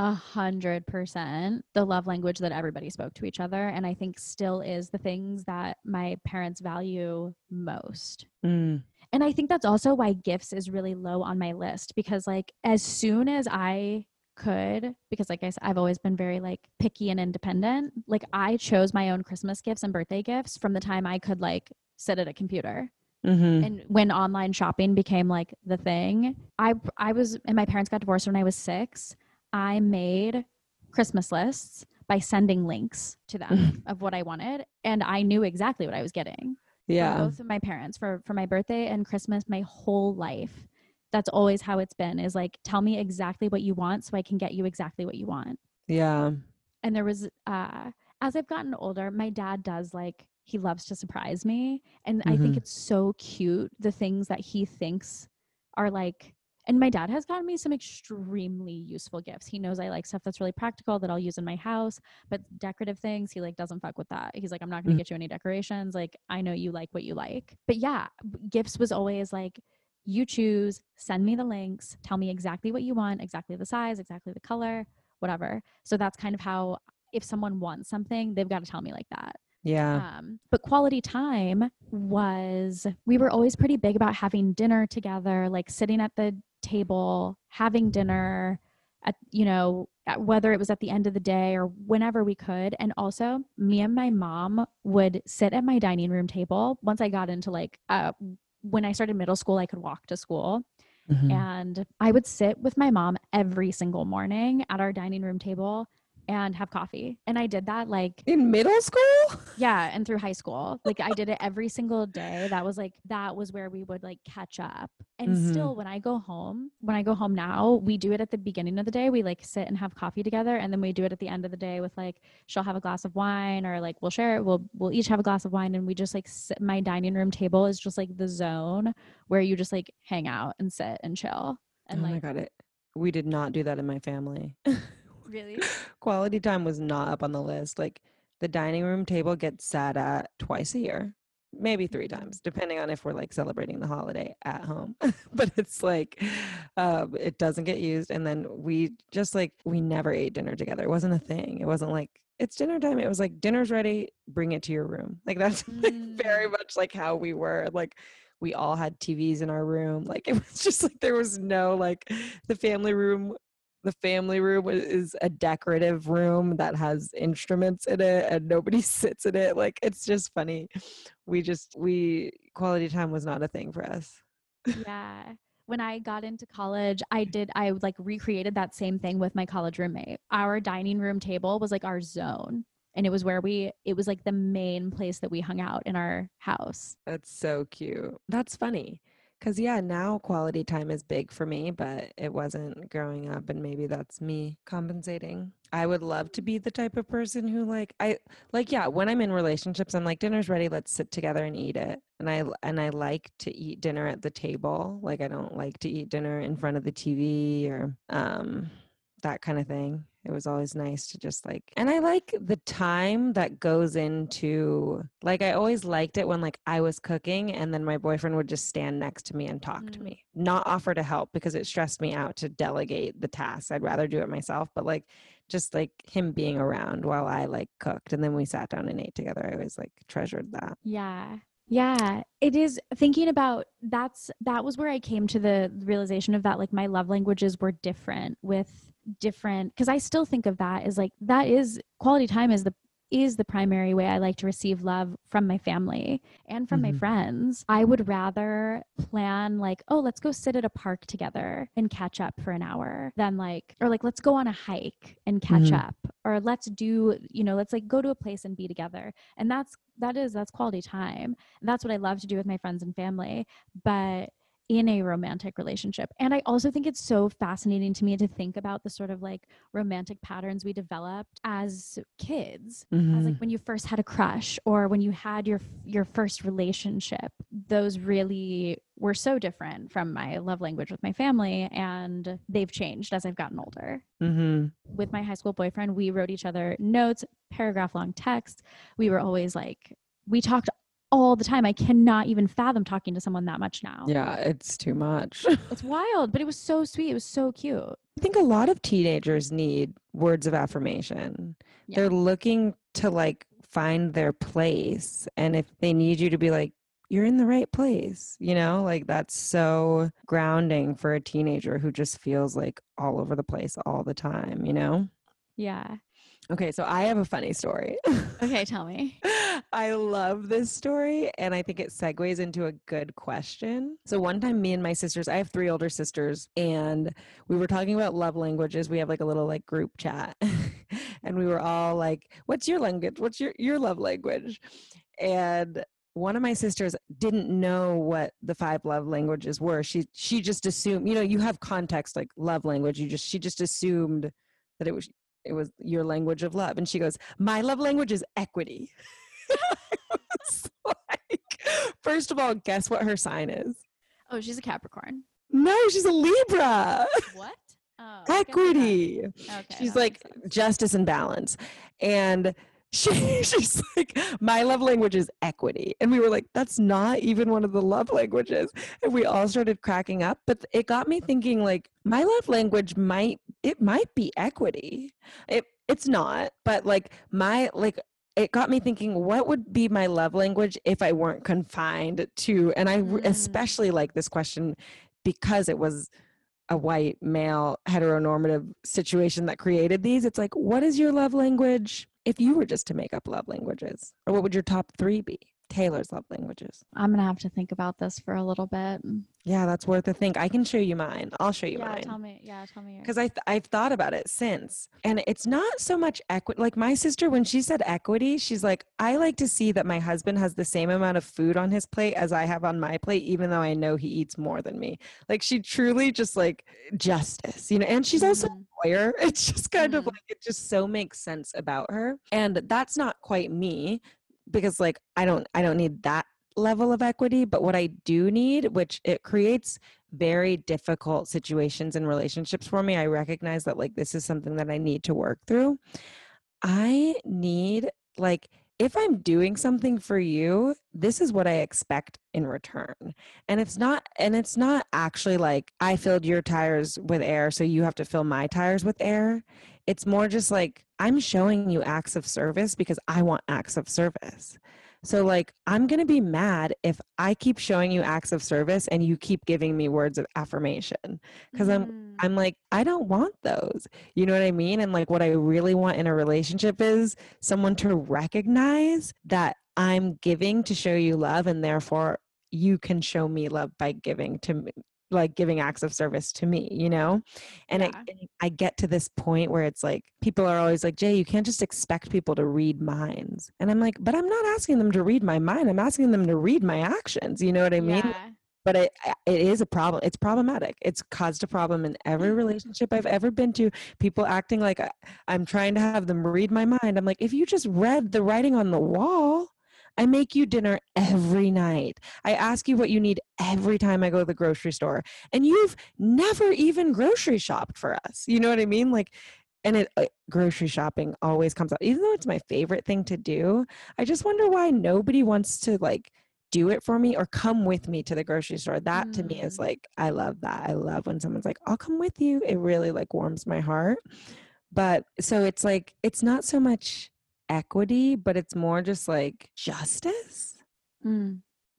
100% the love language that everybody spoke to each other. And I think still is the things that my parents value most. And I think that's also why gifts is really low on my list, because like as soon as I could, because like I said, I've always been very like picky and independent. Like I chose my own Christmas gifts and birthday gifts from the time I could like sit at a computer. And when online shopping became like the thing, I was, and my parents got divorced when I was 6. I made Christmas lists by sending links to them of what I wanted. And I knew exactly what I was getting. Yeah. For both of my parents, for my birthday and Christmas, my whole life. That's always how it's been, is like, tell me exactly what you want so I can get you exactly what you want. Yeah. And there was, as I've gotten older, my dad does like, he loves to surprise me. And I think it's so cute, the things that he thinks are like, and my dad has gotten me some extremely useful gifts. He knows I like stuff that's really practical that I'll use in my house, but decorative things, he like doesn't fuck with that. He's like, I'm not going to get you any decorations. Like, I know you like what you like. But yeah, gifts was always like, you choose, send me the links, tell me exactly what you want, exactly the size, exactly the color, whatever. So that's kind of how, if someone wants something, they've got to tell me like that. Yeah. But quality time was, we were always pretty big about having dinner together, like sitting at the table, having dinner at, you know, whether it was at the end of the day or whenever we could. And also me and my mom would sit at my dining room table. Once I got into like, when I started middle school, I could walk to school. And I would sit with my mom every single morning at our dining room table and have coffee. And I did that like in middle school? Yeah. And through high school. Like I did it every single day. That was like, that was where we would like catch up. And still when I go home now, we do it at the beginning of the day. We like sit and have coffee together. And then we do it at the end of the day with like, she'll have a glass of wine, or like, we'll share it. We'll each have a glass of wine. And we just like sit, my dining room table is just like the zone where you just like hang out and sit and chill. And oh my God, we did not do that in my family. Really? Quality time was not up on the list. Like the dining room table gets sat at twice a year, maybe three times, depending on if we're like celebrating the holiday at home. But it's like, it doesn't get used. And then we never ate dinner together. It wasn't a thing. It wasn't like, it's dinner time. It was like, dinner's ready. Bring it to your room. Like that's like very much like how we were. Like we all had TVs in our room. Like it was just like, there was no like the family room. The family room is a decorative room that has instruments in it and nobody sits in it. Like, it's just funny. Quality time was not a thing for us. Yeah. When I got into college, I like recreated that same thing with my college roommate. Our dining room table was like our zone. And it was where it was like the main place that we hung out in our house. That's so cute. That's funny. Because, yeah, now quality time is big for me, but it wasn't growing up, and maybe that's me compensating. I would love to be the type of person who, like, when I'm in relationships, I'm like, dinner's ready, let's sit together and eat it. And I like to eat dinner at the table. Like, I don't like to eat dinner in front of the TV or that kind of thing. It was always nice to just like, and I like the time that goes into, like, I always liked it when like I was cooking and then my boyfriend would just stand next to me and talk to me, not offer to help, because it stressed me out to delegate the tasks. I'd rather do it myself, but like just like him being around while I like cooked, and then we sat down and ate together. I always like treasured that. Yeah. Yeah, it is thinking about that was where I came to the realization of that, like my love languages were different because I still think of that as like, that is quality time is the primary way I like to receive love from my family and from my friends. I would rather plan like, oh, let's go sit at a park together and catch up for an hour than like, or like, let's go on a hike and catch up, or let's do, you know, let's like go to a place and be together. And that's quality time. And that's what I love to do with my friends and family, but in a romantic relationship. And I also think it's so fascinating to me to think about the sort of like romantic patterns we developed as kids, as like when you first had a crush or when you had your first relationship. Those really were so different from my love language with my family, and they've changed as I've gotten older. With my high school boyfriend, we wrote each other notes, paragraph long texts. We were always like, we talked all the time. I cannot even fathom talking to someone that much now. Yeah, it's too much. It's wild, but it was so sweet. It was so cute. I think a lot of teenagers need words of affirmation. Yeah. They're looking to like find their place. And if they need you to be like, you're in the right place, you know, like that's so grounding for a teenager who just feels like all over the place all the time, you know? Yeah. Okay, so I have a funny story. Okay, tell me. I love this story, and I think it segues into a good question. So one time, me and my sisters, I have 3 older sisters, and we were talking about love languages. We have like a little like group chat, and we were all like, what's your language? What's your love language? And one of my sisters didn't know what the 5 love languages were. She just assumed, you know, you have context, like love language. She just assumed that it was your language of love. And she goes, my love language is equity. I was like, first of all, guess what her sign is? Oh, she's a Capricorn. No, she's a Libra. What? Oh, equity. Okay, she's like justice and balance. And she's like, my love language is equity. And we were like, that's not even one of the love languages. And we all started cracking up. But it got me thinking, like, my love language might be equity. It's not. But like it got me thinking, what would be my love language if I weren't confined to, and I especially like this question because it was a white male heteronormative situation that created these. It's like, what is your love language? If you were just to make up love languages, or what would your top 3 be? Taylor's love languages. I'm going to have to think about this for a little bit. Yeah, that's worth a think. I can show you mine. I'll show you mine. Tell me. Because I've thought about it since. And it's not so much equity. Like my sister, when she said equity, she's like, I like to see that my husband has the same amount of food on his plate as I have on my plate, even though I know he eats more than me. Like she truly just like justice, you know, and she's also a lawyer. It's just kind of like, it just so makes sense about her. And that's not quite me. Because like, I don't need that level of equity, but what I do need, which it creates very difficult situations and relationships for me. I recognize that like, this is something that I need to work through. I need, like, if I'm doing something for you, this is what I expect in return. And it's not actually like I filled your tires with air, so you have to fill my tires with air. It's more just like, I'm showing you acts of service because I want acts of service. So like, I'm going to be mad if I keep showing you acts of service and you keep giving me words of affirmation. Cause I'm like, I don't want those. You know what I mean? And like, what I really want in a relationship is someone to recognize that I'm giving to show you love, and therefore you can show me love by giving to me, like giving acts of service to me, you know? And yeah. I get to this point where it's like, people are always like, Jay, you can't just expect people to read minds. And I'm like, but I'm not asking them to read my mind. I'm asking them to read my actions. You know what I mean? Yeah. But it is a problem. It's problematic. It's caused a problem in every relationship I've ever been to. People acting like I'm trying to have them read my mind. I'm like, if you just read the writing on the wall, I make you dinner every night. I ask you what you need every time I go to the grocery store. And you've never even grocery shopped for us. You know what I mean? Like, and grocery shopping always comes up. Even though it's my favorite thing to do, I just wonder why nobody wants to like do it for me or come with me to the grocery store. That to me is like, I love that. I love when someone's like, I'll come with you. It really like warms my heart. But so it's like, it's not so much equity, but it's more just like justice.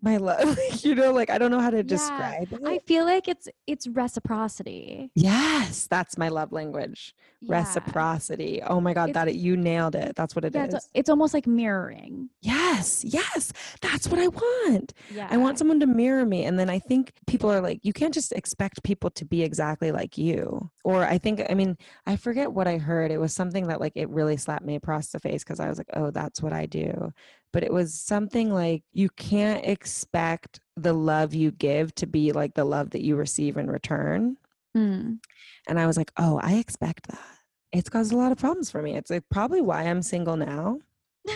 My love, you know, like I don't know how to describe it. I feel like it's reciprocity. Yes, that's my love language. Yeah. Reciprocity. Oh my God, you nailed it. That's what it is. It's almost like mirroring. Yes. That's what I want. Yeah. I want someone to mirror me. And then I think people are like, you can't just expect people to be exactly like you. Or I forget what I heard. It was something that like, it really slapped me across the face because I was like, oh, that's what I do. But it was something like, you can't expect the love you give to be like the love that you receive in return. And I was like, oh, I expect that. It's caused a lot of problems for me. It's like probably why I'm single now,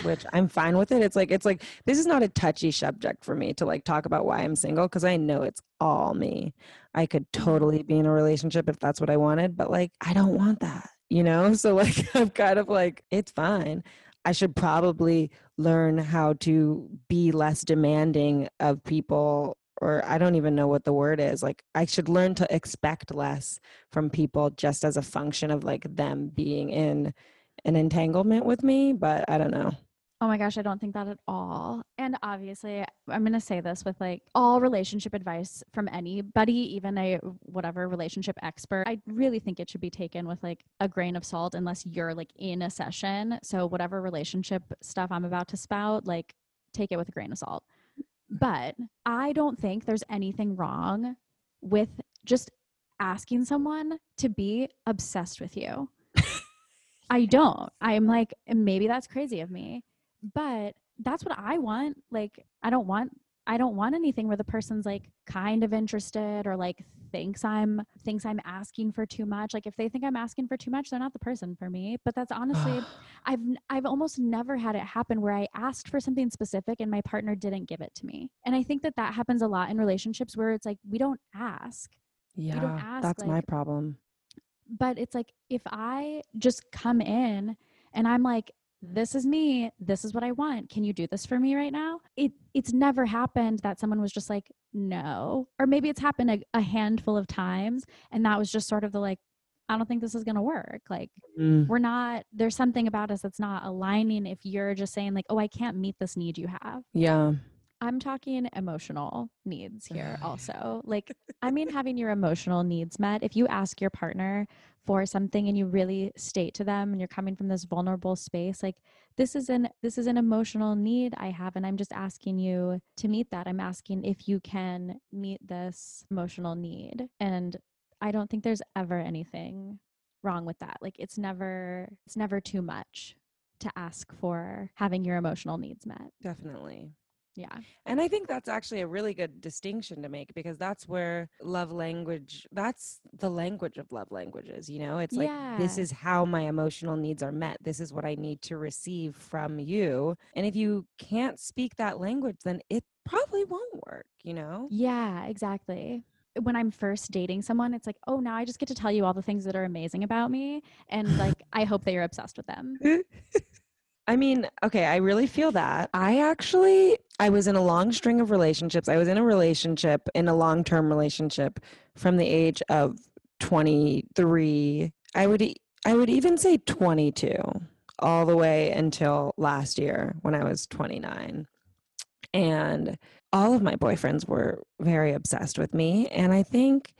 which I'm fine with it. It's like, this is not a touchy subject for me to like talk about why I'm single, because I know it's all me. I could totally be in a relationship if that's what I wanted, but like, I don't want that, you know? So like, I'm kind of like, it's fine. I should probably learn how to be less demanding of people, or I don't even know what the word is. Like I should learn to expect less from people just as a function of like them being in an entanglement with me, but I don't know. Oh my gosh, I don't think that at all. And obviously, I'm going to say this with like all relationship advice from anybody, even a whatever relationship expert. I really think it should be taken with like a grain of salt unless you're like in a session. So whatever relationship stuff I'm about to spout, like take it with a grain of salt. But I don't think there's anything wrong with just asking someone to be obsessed with you. I don't. I'm like, maybe that's crazy of me. But that's what I want. Like, I don't want anything where the person's like kind of interested or like thinks I'm asking for too much. Like if they think I'm asking for too much, they're not the person for me. But that's honestly, I've almost never had it happen where I asked for something specific and my partner didn't give it to me. And I think that that happens a lot in relationships where it's like, we don't ask. Yeah, we don't ask, that's like, my problem. But it's like, if I just come in and I'm like, this is me, this is what I want, can you do this for me right now? It's never happened that someone was just like, no. Or maybe it's happened a handful of times. And that was just sort of the like, I don't think this is going to work. Like we're not, there's something about us that's not aligning if you're just saying like, oh, I can't meet this need you have. Yeah. I'm talking emotional needs here also. Like, I mean, having your emotional needs met, if you ask your partner for something and you really state to them and you're coming from this vulnerable space, like this is an emotional need I have. And I'm just asking you to meet that. I'm asking if you can meet this emotional need. And I don't think there's ever anything wrong with that. Like it's never too much to ask for having your emotional needs met. Definitely. Yeah. And I think that's actually a really good distinction to make, because that's where love language, that's the language of love languages, you know, it's like, this is how my emotional needs are met. This is what I need to receive from you. And if you can't speak that language, then it probably won't work, you know? Yeah, exactly. When I'm first dating someone, it's like, oh, now I just get to tell you all the things that are amazing about me. And like, I hope that you're obsessed with them. I mean, okay, I really feel that. I was in a long string of relationships. I was in a long-term relationship from the age of 23. I would even say 22 all the way until last year when I was 29. And all of my boyfriends were very obsessed with me. And I think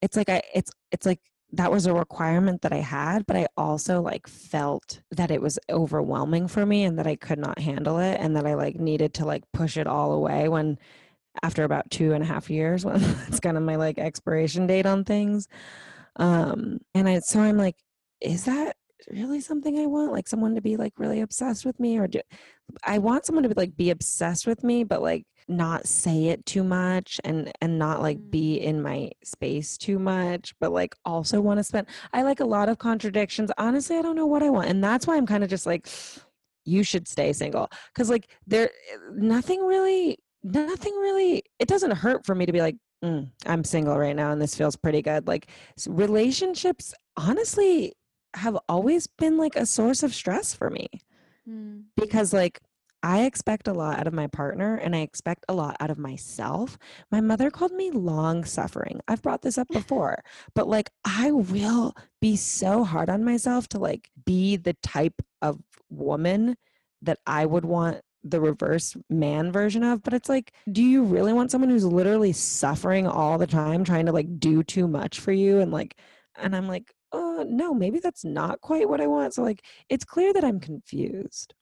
it's like, it's like, that was a requirement that I had, but I also like felt that it was overwhelming for me and that I could not handle it. And that I like needed to like push it all away when after about 2.5 years, when that's kind of my like expiration date on things. So I'm like, is that really something I want? Like someone to be like really obsessed with me, or I want someone to be obsessed with me, but like not say it too much and not like be in my space too much, but like also want to spend. I like a lot of contradictions. Honestly, I don't know what I want. And that's why I'm kind of just like, you should stay single. Cause like nothing really, it doesn't hurt for me to be like, I'm single right now and this feels pretty good. Like relationships honestly have always been like a source of stress for me because like, I expect a lot out of my partner and I expect a lot out of myself. My mother called me long suffering. I've brought this up before, but like, I will be so hard on myself to like be the type of woman that I would want the reverse man version of. But it's like, do you really want someone who's literally suffering all the time, trying to like do too much for you? And I'm like, oh no, maybe that's not quite what I want. So like, it's clear that I'm confused.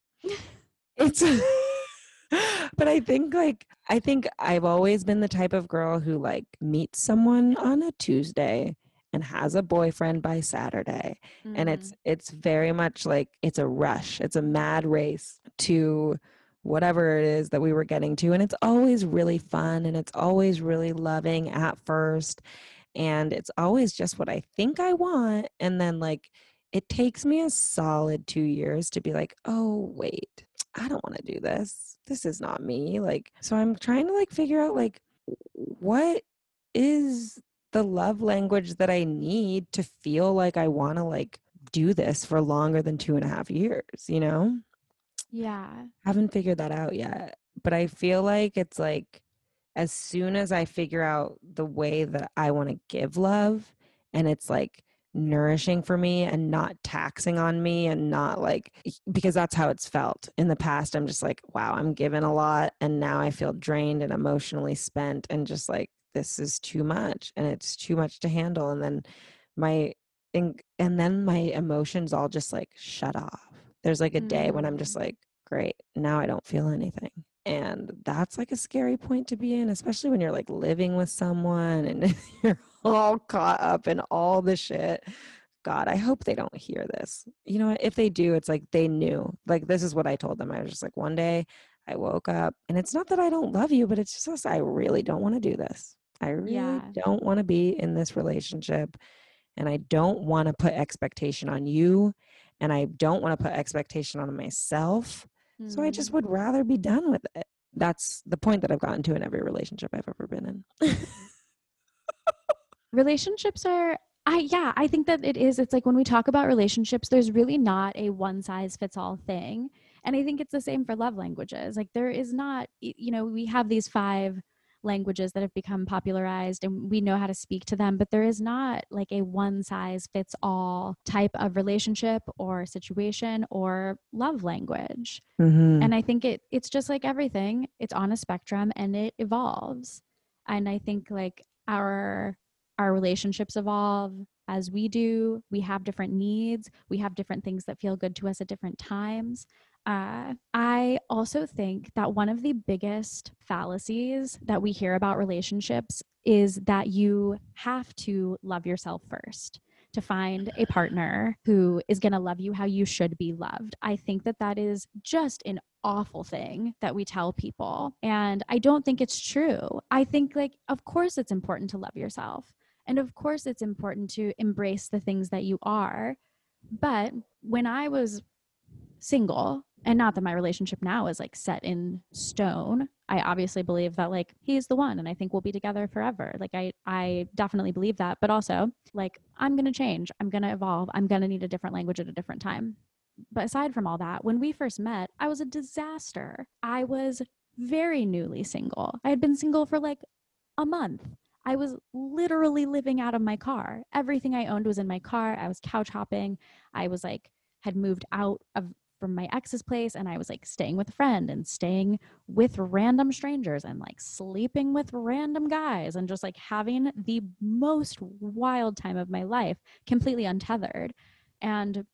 But I think I've always been the type of girl who like meets someone on a Tuesday and has a boyfriend by Saturday. Mm-hmm. And it's very much like, it's a rush. It's a mad race to whatever it is that we were getting to. And it's always really fun. And it's always really loving at first. And it's always just what I think I want. And then like, it takes me a solid 2 years to be like, oh wait, I don't want to do this. This is not me. Like, so I'm trying to like figure out like, what is the love language that I need to feel like I want to like do this for longer than 2.5 years, you know? Yeah. Haven't figured that out yet, but I feel like it's like, as soon as I figure out the way that I want to give love, and it's like nourishing for me and not taxing on me and not like, because that's how it's felt in the past. I'm just like, wow, I'm given a lot and now I feel drained and emotionally spent and just like, this is too much and it's too much to handle. And then my emotions all just like shut off. There's like a day when I'm just like, great, now I don't feel anything. And that's like a scary point to be in, especially when you're like living with someone and you're all caught up in all the shit. God, I hope they don't hear this. You know what? If they do, it's like they knew. Like, this is what I told them. I was just like, one day I woke up and it's not that I don't love you, but it's just I really don't want to do this. I really don't want to be in this relationship. And I don't want to put expectation on you. And I don't want to put expectation on myself. Mm-hmm. So I just would rather be done with it. That's the point that I've gotten to in every relationship I've ever been in. Relationships are, I think that it is. It's like when we talk about relationships, there's really not a one size fits all thing. And I think it's the same for love languages. Like there is not, you know, we have these 5 languages that have become popularized and we know how to speak to them, but there is not like a one size fits all type of relationship or situation or love language. Mm-hmm. And I think it's just like everything, it's on a spectrum and it evolves. And I think like our relationships evolve as we do. We have different needs. We have different things that feel good to us at different times. I also think that one of the biggest fallacies that we hear about relationships is that you have to love yourself first to find a partner who is going to love you how you should be loved. I think that that is just an awful thing that we tell people. And I don't think it's true. I think like, of course it's important to love yourself. And of course it's important to embrace the things that you are. But when I was single, and not that my relationship now is like set in stone, I obviously believe that like he's the one and I think we'll be together forever. Like I definitely believe that, but also like I'm going to change. I'm going to evolve. I'm going to need a different language at a different time. But aside from all that, when we first met, I was a disaster. I was very newly single. I had been single for like a month. I was literally living out of my car. Everything I owned was in my car. I was couch hopping. I was like, had moved out of from my ex's place and I was like staying with a friend and staying with random strangers and like sleeping with random guys and just like having the most wild time of my life, completely untethered. And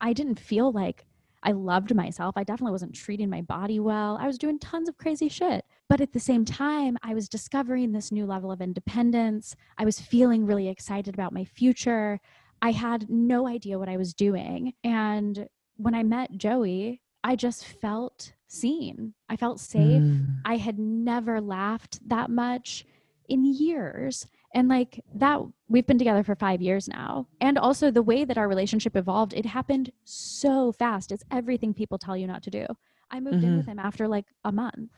I didn't feel like I loved myself. I definitely wasn't treating my body well. I was doing tons of crazy shit. But at the same time, I was discovering this new level of independence. I was feeling really excited about my future. I had no idea what I was doing. And when I met Joey, I just felt seen. I felt safe. I had never laughed that much in years. And like that, we've been together for 5 years now. And also the way that our relationship evolved, it happened so fast. It's everything people tell you not to do. I moved in with him after like a month,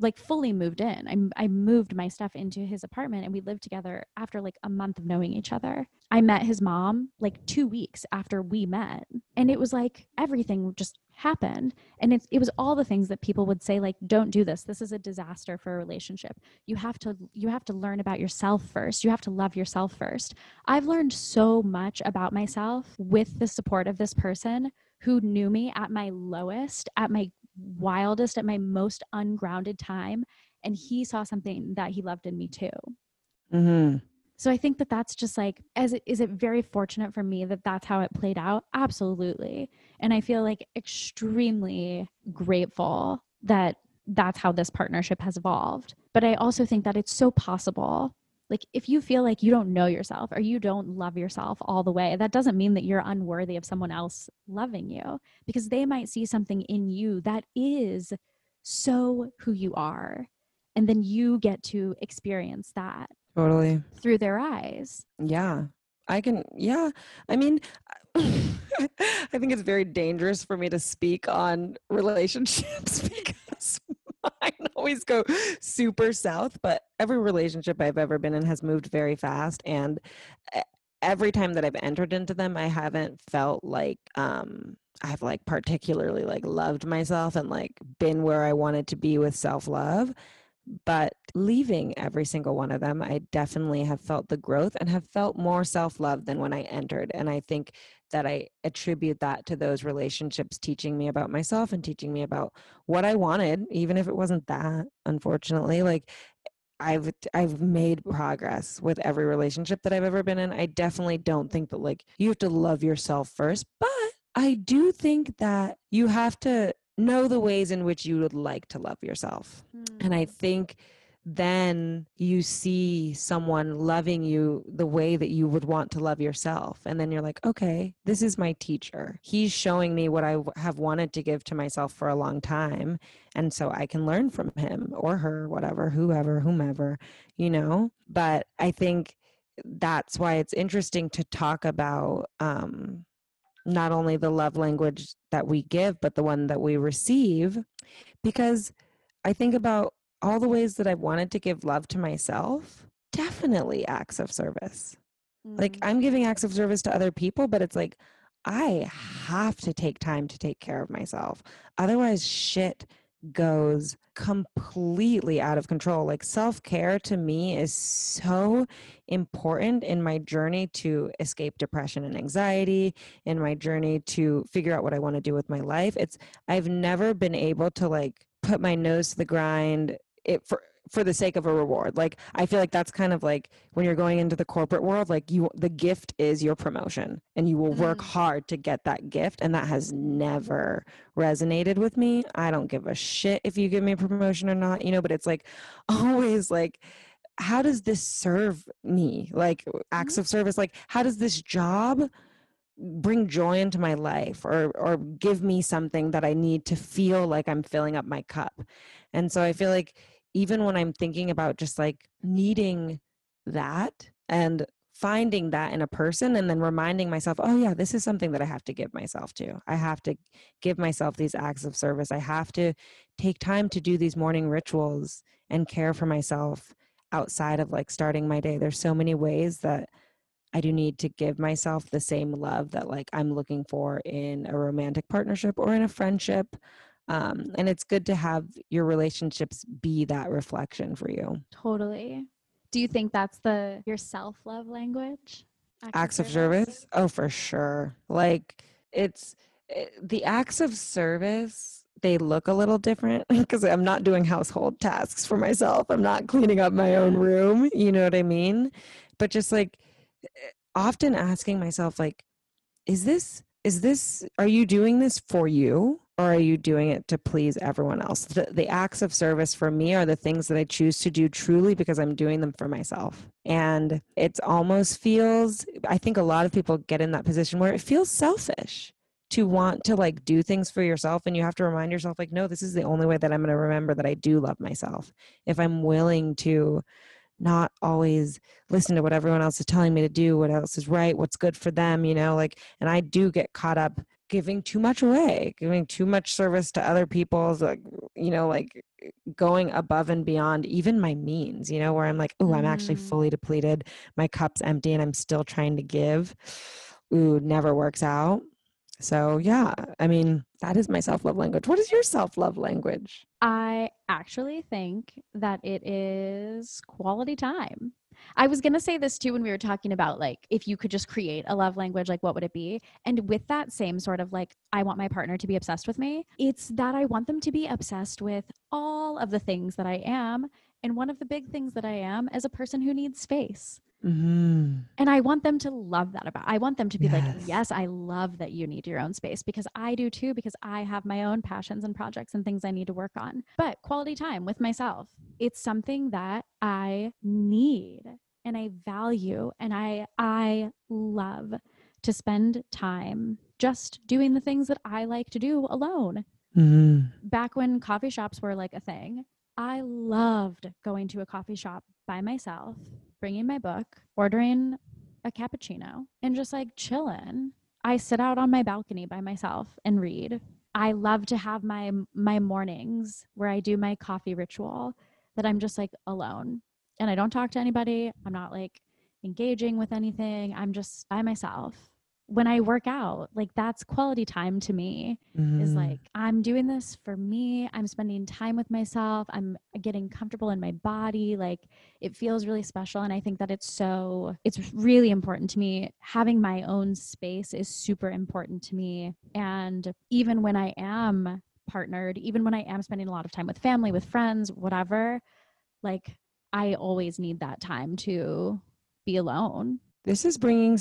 like fully moved in. I moved my stuff into his apartment and we lived together after like a month of knowing each other. I met his mom like 2 weeks after we met. And it was like everything just happened. And it was all the things that people would say, like, don't do this. This is a disaster for a relationship. You have to learn about yourself first. You have to love yourself first. I've learned so much about myself with the support of this person who knew me at my lowest, at my wildest, at my most ungrounded time. And he saw something that he loved in me too. Mm-hmm. So I think that that's just like, is it very fortunate for me that that's how it played out? Absolutely. And I feel like extremely grateful that that's how this partnership has evolved. But I also think that it's so possible. Like if you feel like you don't know yourself or you don't love yourself all the way, that doesn't mean that you're unworthy of someone else loving you, because they might see something in you that is so who you are. And then you get to experience that totally through their eyes. Yeah, I can. Yeah. I mean, I think it's very dangerous for me to speak on relationships because mine always go super south, but every relationship I've ever been in has moved very fast. And every time that I've entered into them, I haven't felt like, I've like particularly like loved myself and like been where I wanted to be with self-love. But leaving every single one of them, I definitely have felt the growth and have felt more self-love than when I entered. And I think that I attribute that to those relationships teaching me about myself and teaching me about what I wanted, even if it wasn't that, unfortunately. Like, I've made progress with every relationship that I've ever been in. I definitely don't think that, like, you have to love yourself first, but I do think that you have to know the ways in which you would like to love yourself. And I think then you see someone loving you the way that you would want to love yourself. And then you're like, okay, this is my teacher. He's showing me what I have wanted to give to myself for a long time. And so I can learn from him or her, whatever, whoever, whomever, you know. But I think that's why it's interesting to talk about, not only the love language that we give, but the one that we receive, because I think about all the ways that I've wanted to give love to myself, definitely acts of service. Like, I'm giving acts of service to other people, but it's like, I have to take time to take care of myself. Otherwise, shit goes completely out of control. Like, self-care to me is so important in my journey to escape depression and anxiety, in my journey to figure out what I want to do with my life. I've never been able to, like, put my nose to the grind for the sake of a reward. Like, I feel like that's kind of like when you're going into the corporate world, like, the gift is your promotion and you will work hard to get that gift. And that has never resonated with me. I don't give a shit if you give me a promotion or not, you know, but it's like always like, how does this serve me? Like, acts of service, like, how does this job bring joy into my life or give me something that I need to feel like I'm filling up my cup? And so I feel like even when I'm thinking about just like needing that and finding that in a person and then reminding myself, oh yeah, this is something that I have to give myself to. I have to give myself these acts of service. I have to take time to do these morning rituals and care for myself outside of like starting my day. There's so many ways that I do need to give myself the same love that like I'm looking for in a romantic partnership or in a friendship. And it's good to have your relationships be that reflection for you. Totally. Do you think that's your self-love language? Acts of service? Oh, for sure. Like the acts of service, they look a little different because I'm not doing household tasks for myself. I'm not cleaning up my own room. You know what I mean? But just like often asking myself, like, are you doing this for you? Or are you doing it to please everyone else? The acts of service for me are the things that I choose to do truly because I'm doing them for myself. And it almost feels, I think a lot of people get in that position where it feels selfish to want to like do things for yourself. And you have to remind yourself like, no, this is the only way that I'm going to remember that I do love myself. If I'm willing to not always listen to what everyone else is telling me to do, what else is right, what's good for them, you know, like, and I do get caught up giving too much away, giving too much service to other people, like, you know, like going above and beyond even my means, you know, where I'm like, I'm actually fully depleted. My cup's empty and I'm still trying to give. Ooh, never works out. So yeah, I mean, that is my self-love language. What is your self-love language? I actually think that it is quality time. I was going to say this too when we were talking about like if you could just create a love language, like what would it be? And with that same sort of like, I want my partner to be obsessed with me. It's that I want them to be obsessed with all of the things that I am. And one of the big things that I am is a person who needs space. Mm-hmm. And I want them to love that I want them to be like, yes, I love that you need your own space because I do too, because I have my own passions and projects and things I need to work on. But quality time with myself, it's something that I need and I value and I love to spend time just doing the things that I like to do alone. Mm-hmm. Back when coffee shops were like a thing, I loved going to a coffee shop by myself, bringing my book, ordering a cappuccino, and just like chilling. I sit out on my balcony by myself and read. I love to have my mornings where I do my coffee ritual that I'm just like alone and I don't talk to anybody. I'm not like engaging with anything. I'm just by myself when I work out, like that's quality time to me, is like, I'm doing this for me. I'm spending time with myself. I'm getting comfortable in my body. Like it feels really special. And I think that it's really important to me. Having my own space is super important to me. And even when I am partnered, even when I am spending a lot of time with family, with friends, whatever, like I always need that time to be alone. This is bringing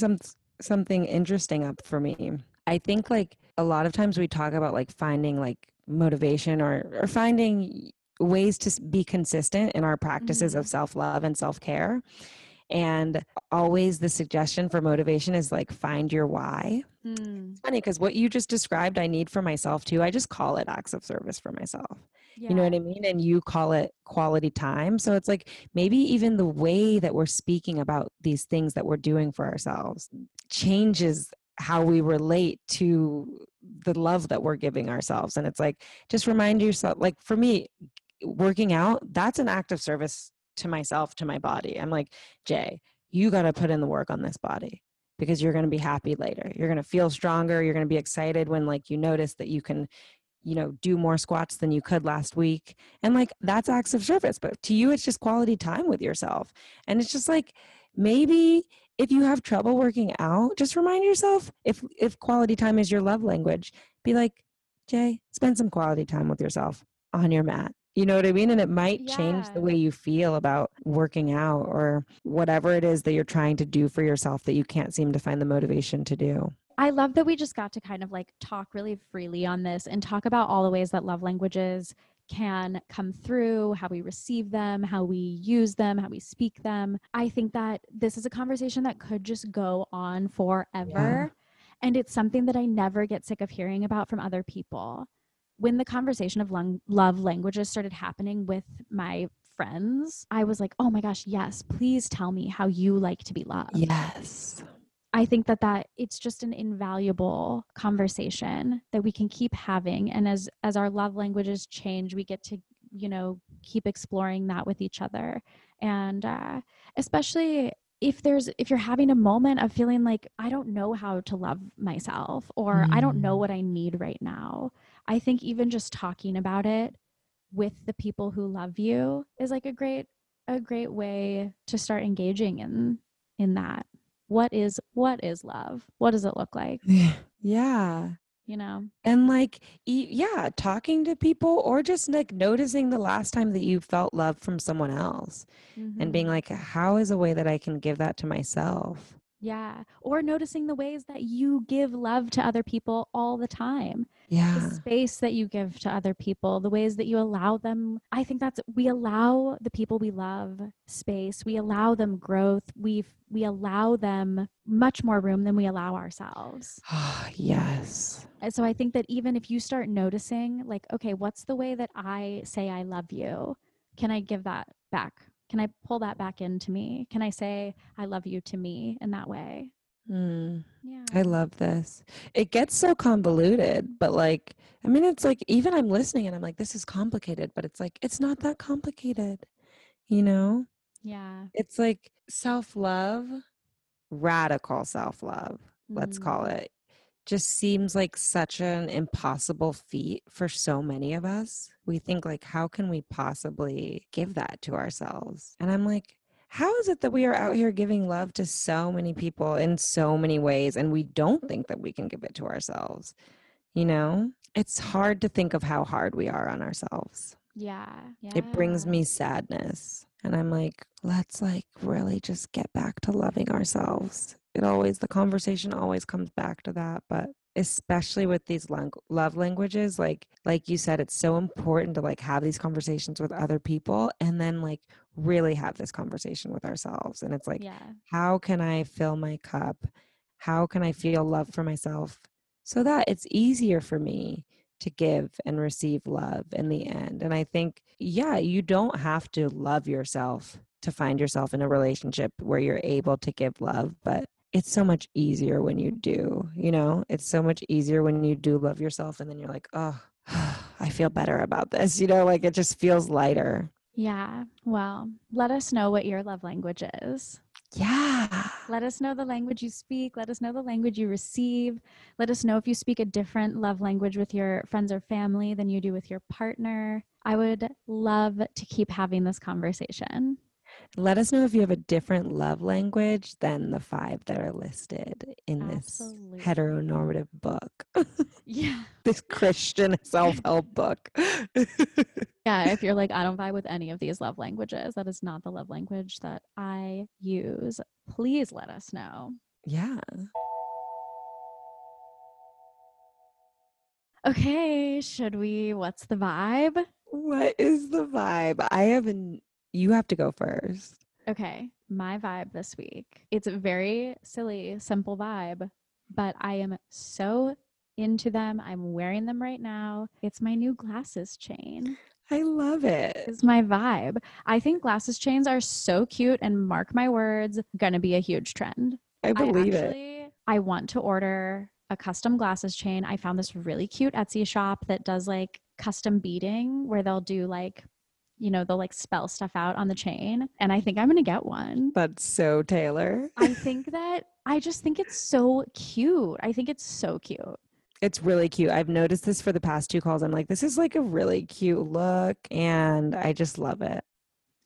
something interesting up for me. I think like a lot of times we talk about like finding like motivation or finding ways to be consistent in our practices of self-love and self-care. And always the suggestion for motivation is like, find your why. It's funny because what you just described, I need for myself too. I just call it acts of service for myself. Yeah. You know what I mean? And you call it quality time. So it's like, maybe even the way that we're speaking about these things that we're doing for ourselves changes how we relate to the love that we're giving ourselves. And it's like, just remind yourself, like for me, working out, that's an act of service to myself, to my body. I'm like, Jay, you got to put in the work on this body because you're going to be happy later. You're going to feel stronger. You're going to be excited when like you notice that you can, you know, do more squats than you could last week. And like, that's acts of service, but to you, it's just quality time with yourself. And it's just like, maybe if you have trouble working out, just remind yourself if quality time is your love language, be like, Jay, spend some quality time with yourself on your mat. You know what I mean? And it might change the way you feel about working out or whatever it is that you're trying to do for yourself that you can't seem to find the motivation to do. I love that we just got to kind of like talk really freely on this and talk about all the ways that love languages can come through, how we receive them, how we use them, how we speak them. I think that this is a conversation that could just go on forever. Yeah. And it's something that I never get sick of hearing about from other people. When the conversation of love languages started happening with my friends, I was like, oh my gosh, yes, please tell me how you like to be loved. Yes. I think that it's just an invaluable conversation that we can keep having. And as our love languages change, we get to, you know, keep exploring that with each other. And especially if you're having a moment of feeling like, I don't know how to love myself, or I don't know what I need right now. I think even just talking about it with the people who love you is like a great way to start engaging in that. What is love? What does it look like? Yeah. You know? And like, yeah, talking to people or just like noticing the last time that you felt love from someone else and being like, how is a way that I can give that to myself? Yeah. Or noticing the ways that you give love to other people all the time. Yeah. The space that you give to other people, the ways that you allow them. I think we allow the people we love space. We allow them growth. We allow them much more room than we allow ourselves. Oh, yes. And so I think that even if you start noticing like, okay, what's the way that I say I love you? Can I give that back? Can I pull that back into me? Can I say, I love you to me in that way? Yeah. I love this. It gets so convoluted, but like, I mean, it's like, even I'm listening and I'm like, this is complicated, but it's like, it's not that complicated, you know? Yeah. It's like self-love, radical self-love, let's call it, just seems like such an impossible feat for so many of us. We think like, how can we possibly give that to ourselves? And I'm like, how is it that we are out here giving love to so many people in so many ways and we don't think that we can give it to ourselves? You know, it's hard to think of how hard we are on ourselves. Yeah. It brings me sadness. And I'm like, let's like really just get back to loving ourselves. The conversation always comes back to that, but especially with these love languages, like you said, it's so important to like have these conversations with other people and then like really have this conversation with ourselves. And it's like, how can I fill my cup? How can I feel love for myself so that it's easier for me to give and receive love in the end? And I think, you don't have to love yourself to find yourself in a relationship where you're able to give love, but it's so much easier when you do, you know? It's so much easier when you do love yourself and then you're like, oh, I feel better about this. You know, like it just feels lighter. Yeah. Well, let us know what your love language is. Yeah. Let us know the language you speak. Let us know the language you receive. Let us know if you speak a different love language with your friends or family than you do with your partner. I would love to keep having this conversation. Let us know if you have a different love language than the five that are listed in Absolutely. This heteronormative book. Yeah. This Christian self-help book. Yeah, if you're like, I don't vibe with any of these love languages, that is not the love language that I use, please let us know. Yeah. Okay, should we, what's the vibe? What is the vibe? You have to go first. Okay. My vibe this week. It's a very silly, simple vibe, but I am so into them. I'm wearing them right now. It's my new glasses chain. I love it. It's my vibe. I think glasses chains are so cute and, mark my words, going to be a huge trend. I believe it. I want to order a custom glasses chain. I found this really cute Etsy shop that does like custom beading where they'll do like, you know, they'll like spell stuff out on the chain. And I think I'm going to get one. That's so Taylor. I just think it's so cute. I think it's so cute. It's really cute. I've noticed this for the past two calls. I'm like, this is like a really cute look. And I just love it.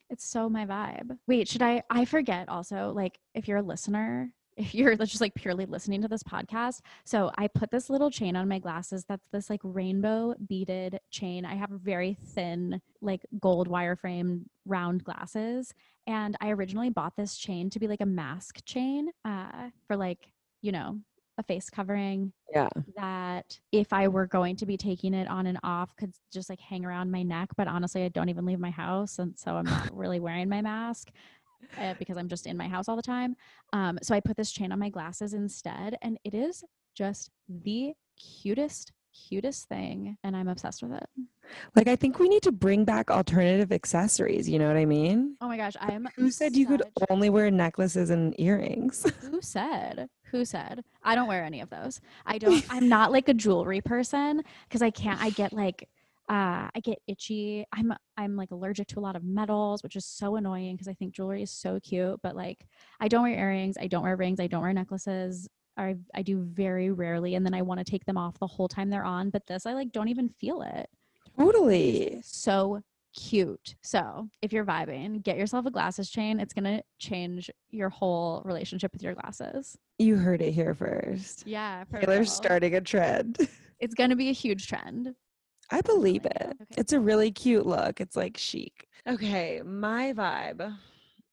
It's so my vibe. Wait, I forget also, like if you're a listener, if you're just like purely listening to this podcast. So I put this little chain on my glasses. That's this like rainbow beaded chain. I have very thin, like gold wire frame round glasses. And I originally bought this chain to be like a mask chain for like, you know, a face covering. Yeah. That if I were going to be taking it on and off could just like hang around my neck. But honestly, I don't even leave my house. And so I'm not really wearing my mask. Because I'm just in my house all the time. So I put this chain on my glasses instead, and it is just the cutest thing. And I'm obsessed with it. Like, I think we need to bring back alternative accessories. You know what I mean? Oh my gosh. Who said you could only wear necklaces and earrings? Who said? I don't wear any of those. I'm not like a jewelry person because I get itchy. I'm like allergic to a lot of metals, which is so annoying because I think jewelry is so cute, but like I don't wear earrings, I don't wear rings, I don't wear necklaces. I do very rarely, and then I want to take them off the whole time they're on, but this I like don't even feel it. Totally. So cute. So if you're vibing, get yourself a glasses chain. It's going to change your whole relationship with your glasses. You heard it here first. Yeah. Taylor's starting a trend. It's going to be a huge trend. I believe it. Okay. It's a really cute look. It's like chic. Okay, my vibe.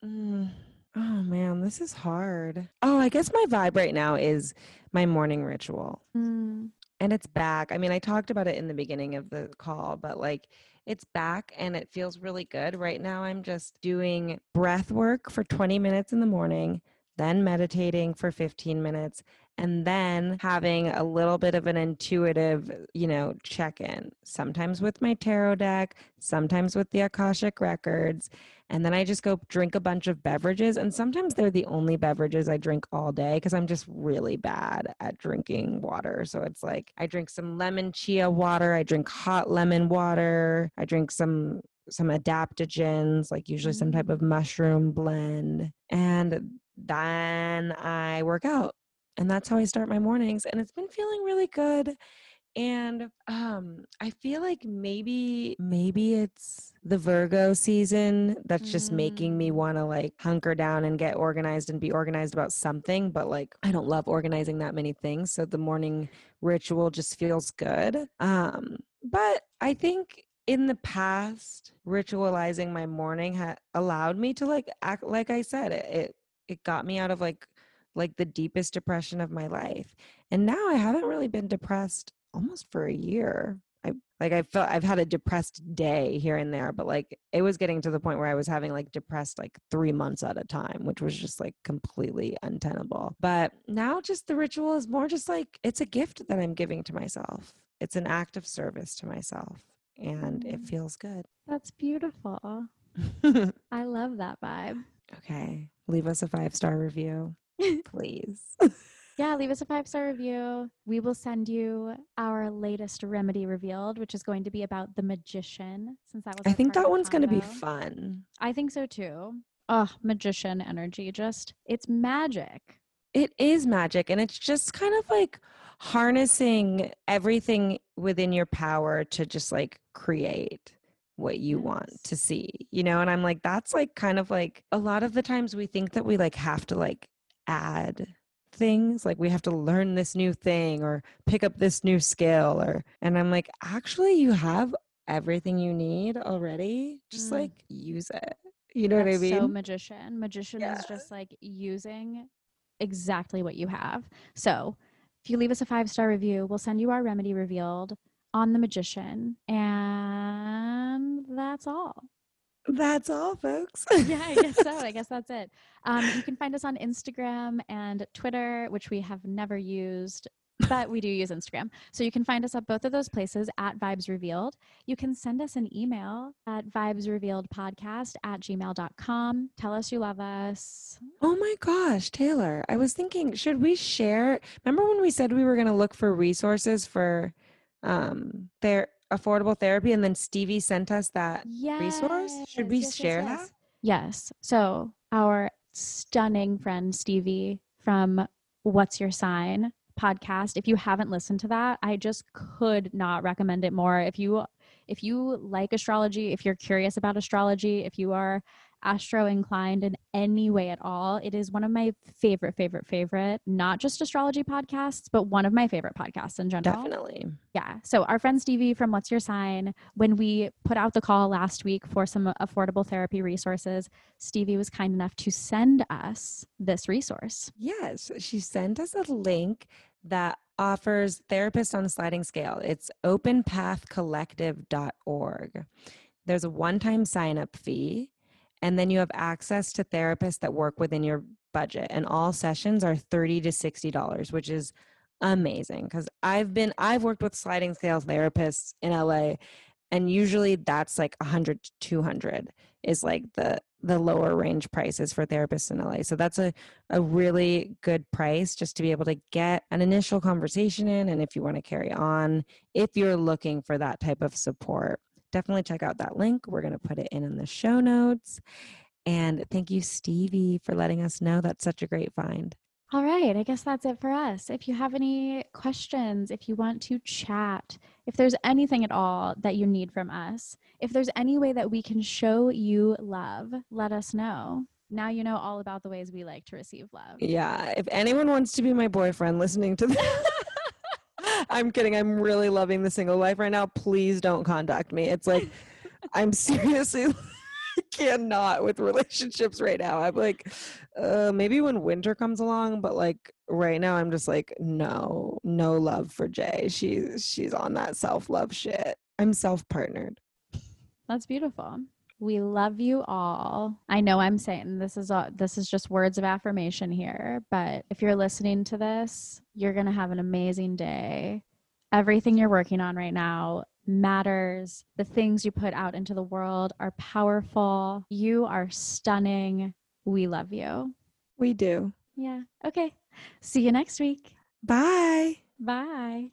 Oh man, this is hard. Oh, I guess my vibe right now is my morning ritual. And it's back. I mean, I talked about it in the beginning of the call, but like it's back and it feels really good. Right now I'm just doing breath work for 20 minutes in the morning, then meditating for 15 minutes. And then having a little bit of an intuitive, you know, check-in, sometimes with my tarot deck, sometimes with the Akashic Records. And then I just go drink a bunch of beverages. And sometimes they're the only beverages I drink all day because I'm just really bad at drinking water. So it's like I drink some lemon chia water. I drink hot lemon water. I drink some adaptogens, like usually some type of mushroom blend. And then I work out. And that's how I start my mornings. And it's been feeling really good. And I feel like maybe it's the Virgo season that's just making me want to like hunker down and get organized and be organized about something. But like, I don't love organizing that many things. So the morning ritual just feels good. But I think in the past, ritualizing my morning allowed me to like act like I said, it got me out of like the deepest depression of my life. And now I haven't really been depressed almost for a year. I've had a depressed day here and there, but like it was getting to the point where I was having like depressed like 3 months at a time, which was just like completely untenable. But now just the ritual is more just like, it's a gift that I'm giving to myself. It's an act of service to myself and it feels good. That's beautiful. I love that vibe. Okay. Leave us a 5-star review. Please. Yeah, leave us a 5-star review. We will send you our latest Remedy Revealed, which is going to be about the magician, since that was I think that one's going to be fun. I think so too. magician energy. Just, it's magic. It is magic. And it's just kind of like harnessing everything within your power to just like create what you want to see, you know? And I'm like, that's like kind of like a lot of the times we think that we like have to like add things, like we have to learn this new thing or pick up this new skill or, and I'm like, actually you have everything you need already. Just like use it. You know what I mean? So magician is just like using exactly what you have. So if you leave us a 5-star review, we'll send you our remedy revealed on the magician. And that's all. That's all, folks. Yeah, I guess so. I guess that's it. You can find us on Instagram and Twitter, which we have never used, but we do use Instagram. So you can find us at both of those places at Vibes Revealed. You can send us an email at vibesrevealedpodcast@gmail.com. Tell us you love us. Oh my gosh, Taylor. I was thinking, should we share? Remember when we said we were going to look for resources for their affordable therapy and then Stevie sent us that resource? Should we share that? Yes. So our stunning friend Stevie from What's Your Sign podcast, if you haven't listened to that, I just could not recommend it more. If you like astrology, if you're curious about astrology, if you are astro inclined in any way at all, it is one of my favorite, not just astrology podcasts, but one of my favorite podcasts in general. Definitely. Yeah. So our friend Stevie from What's Your Sign, when we put out the call last week for some affordable therapy resources, Stevie was kind enough to send us this resource. Yes. She sent us a link that offers therapists on a sliding scale. It's openpathcollective.org. There's a one-time sign-up fee. And then you have access to therapists that work within your budget. And all sessions are $30 to $60, which is amazing. Because I've worked with sliding scale therapists in LA. And usually that's like $100 to $200 is like the lower range prices for therapists in LA. So that's a really good price just to be able to get an initial conversation in. And if you want to carry on, if you're looking for that type of support, definitely check out that link. We're going to put it in the show notes. And thank you, Stevie, for letting us know. That's such a great find. All right. I guess that's it for us. If you have any questions, if you want to chat, if there's anything at all that you need from us, if there's any way that we can show you love, let us know. Now you know all about the ways we like to receive love. Yeah. If anyone wants to be my boyfriend listening to this, I'm kidding. I'm really loving the single life right now. Please don't contact me. It's like, I'm seriously cannot with relationships right now. I'm like, maybe when winter comes along, but like right now I'm just like, no love for Jay. She's on that self-love shit. I'm self-partnered. That's beautiful. We love you all. I know I'm saying this is just words of affirmation here, but if you're listening to this, you're going to have an amazing day. Everything you're working on right now matters. The things you put out into the world are powerful. You are stunning. We love you. We do. Yeah. Okay. See you next week. Bye. Bye.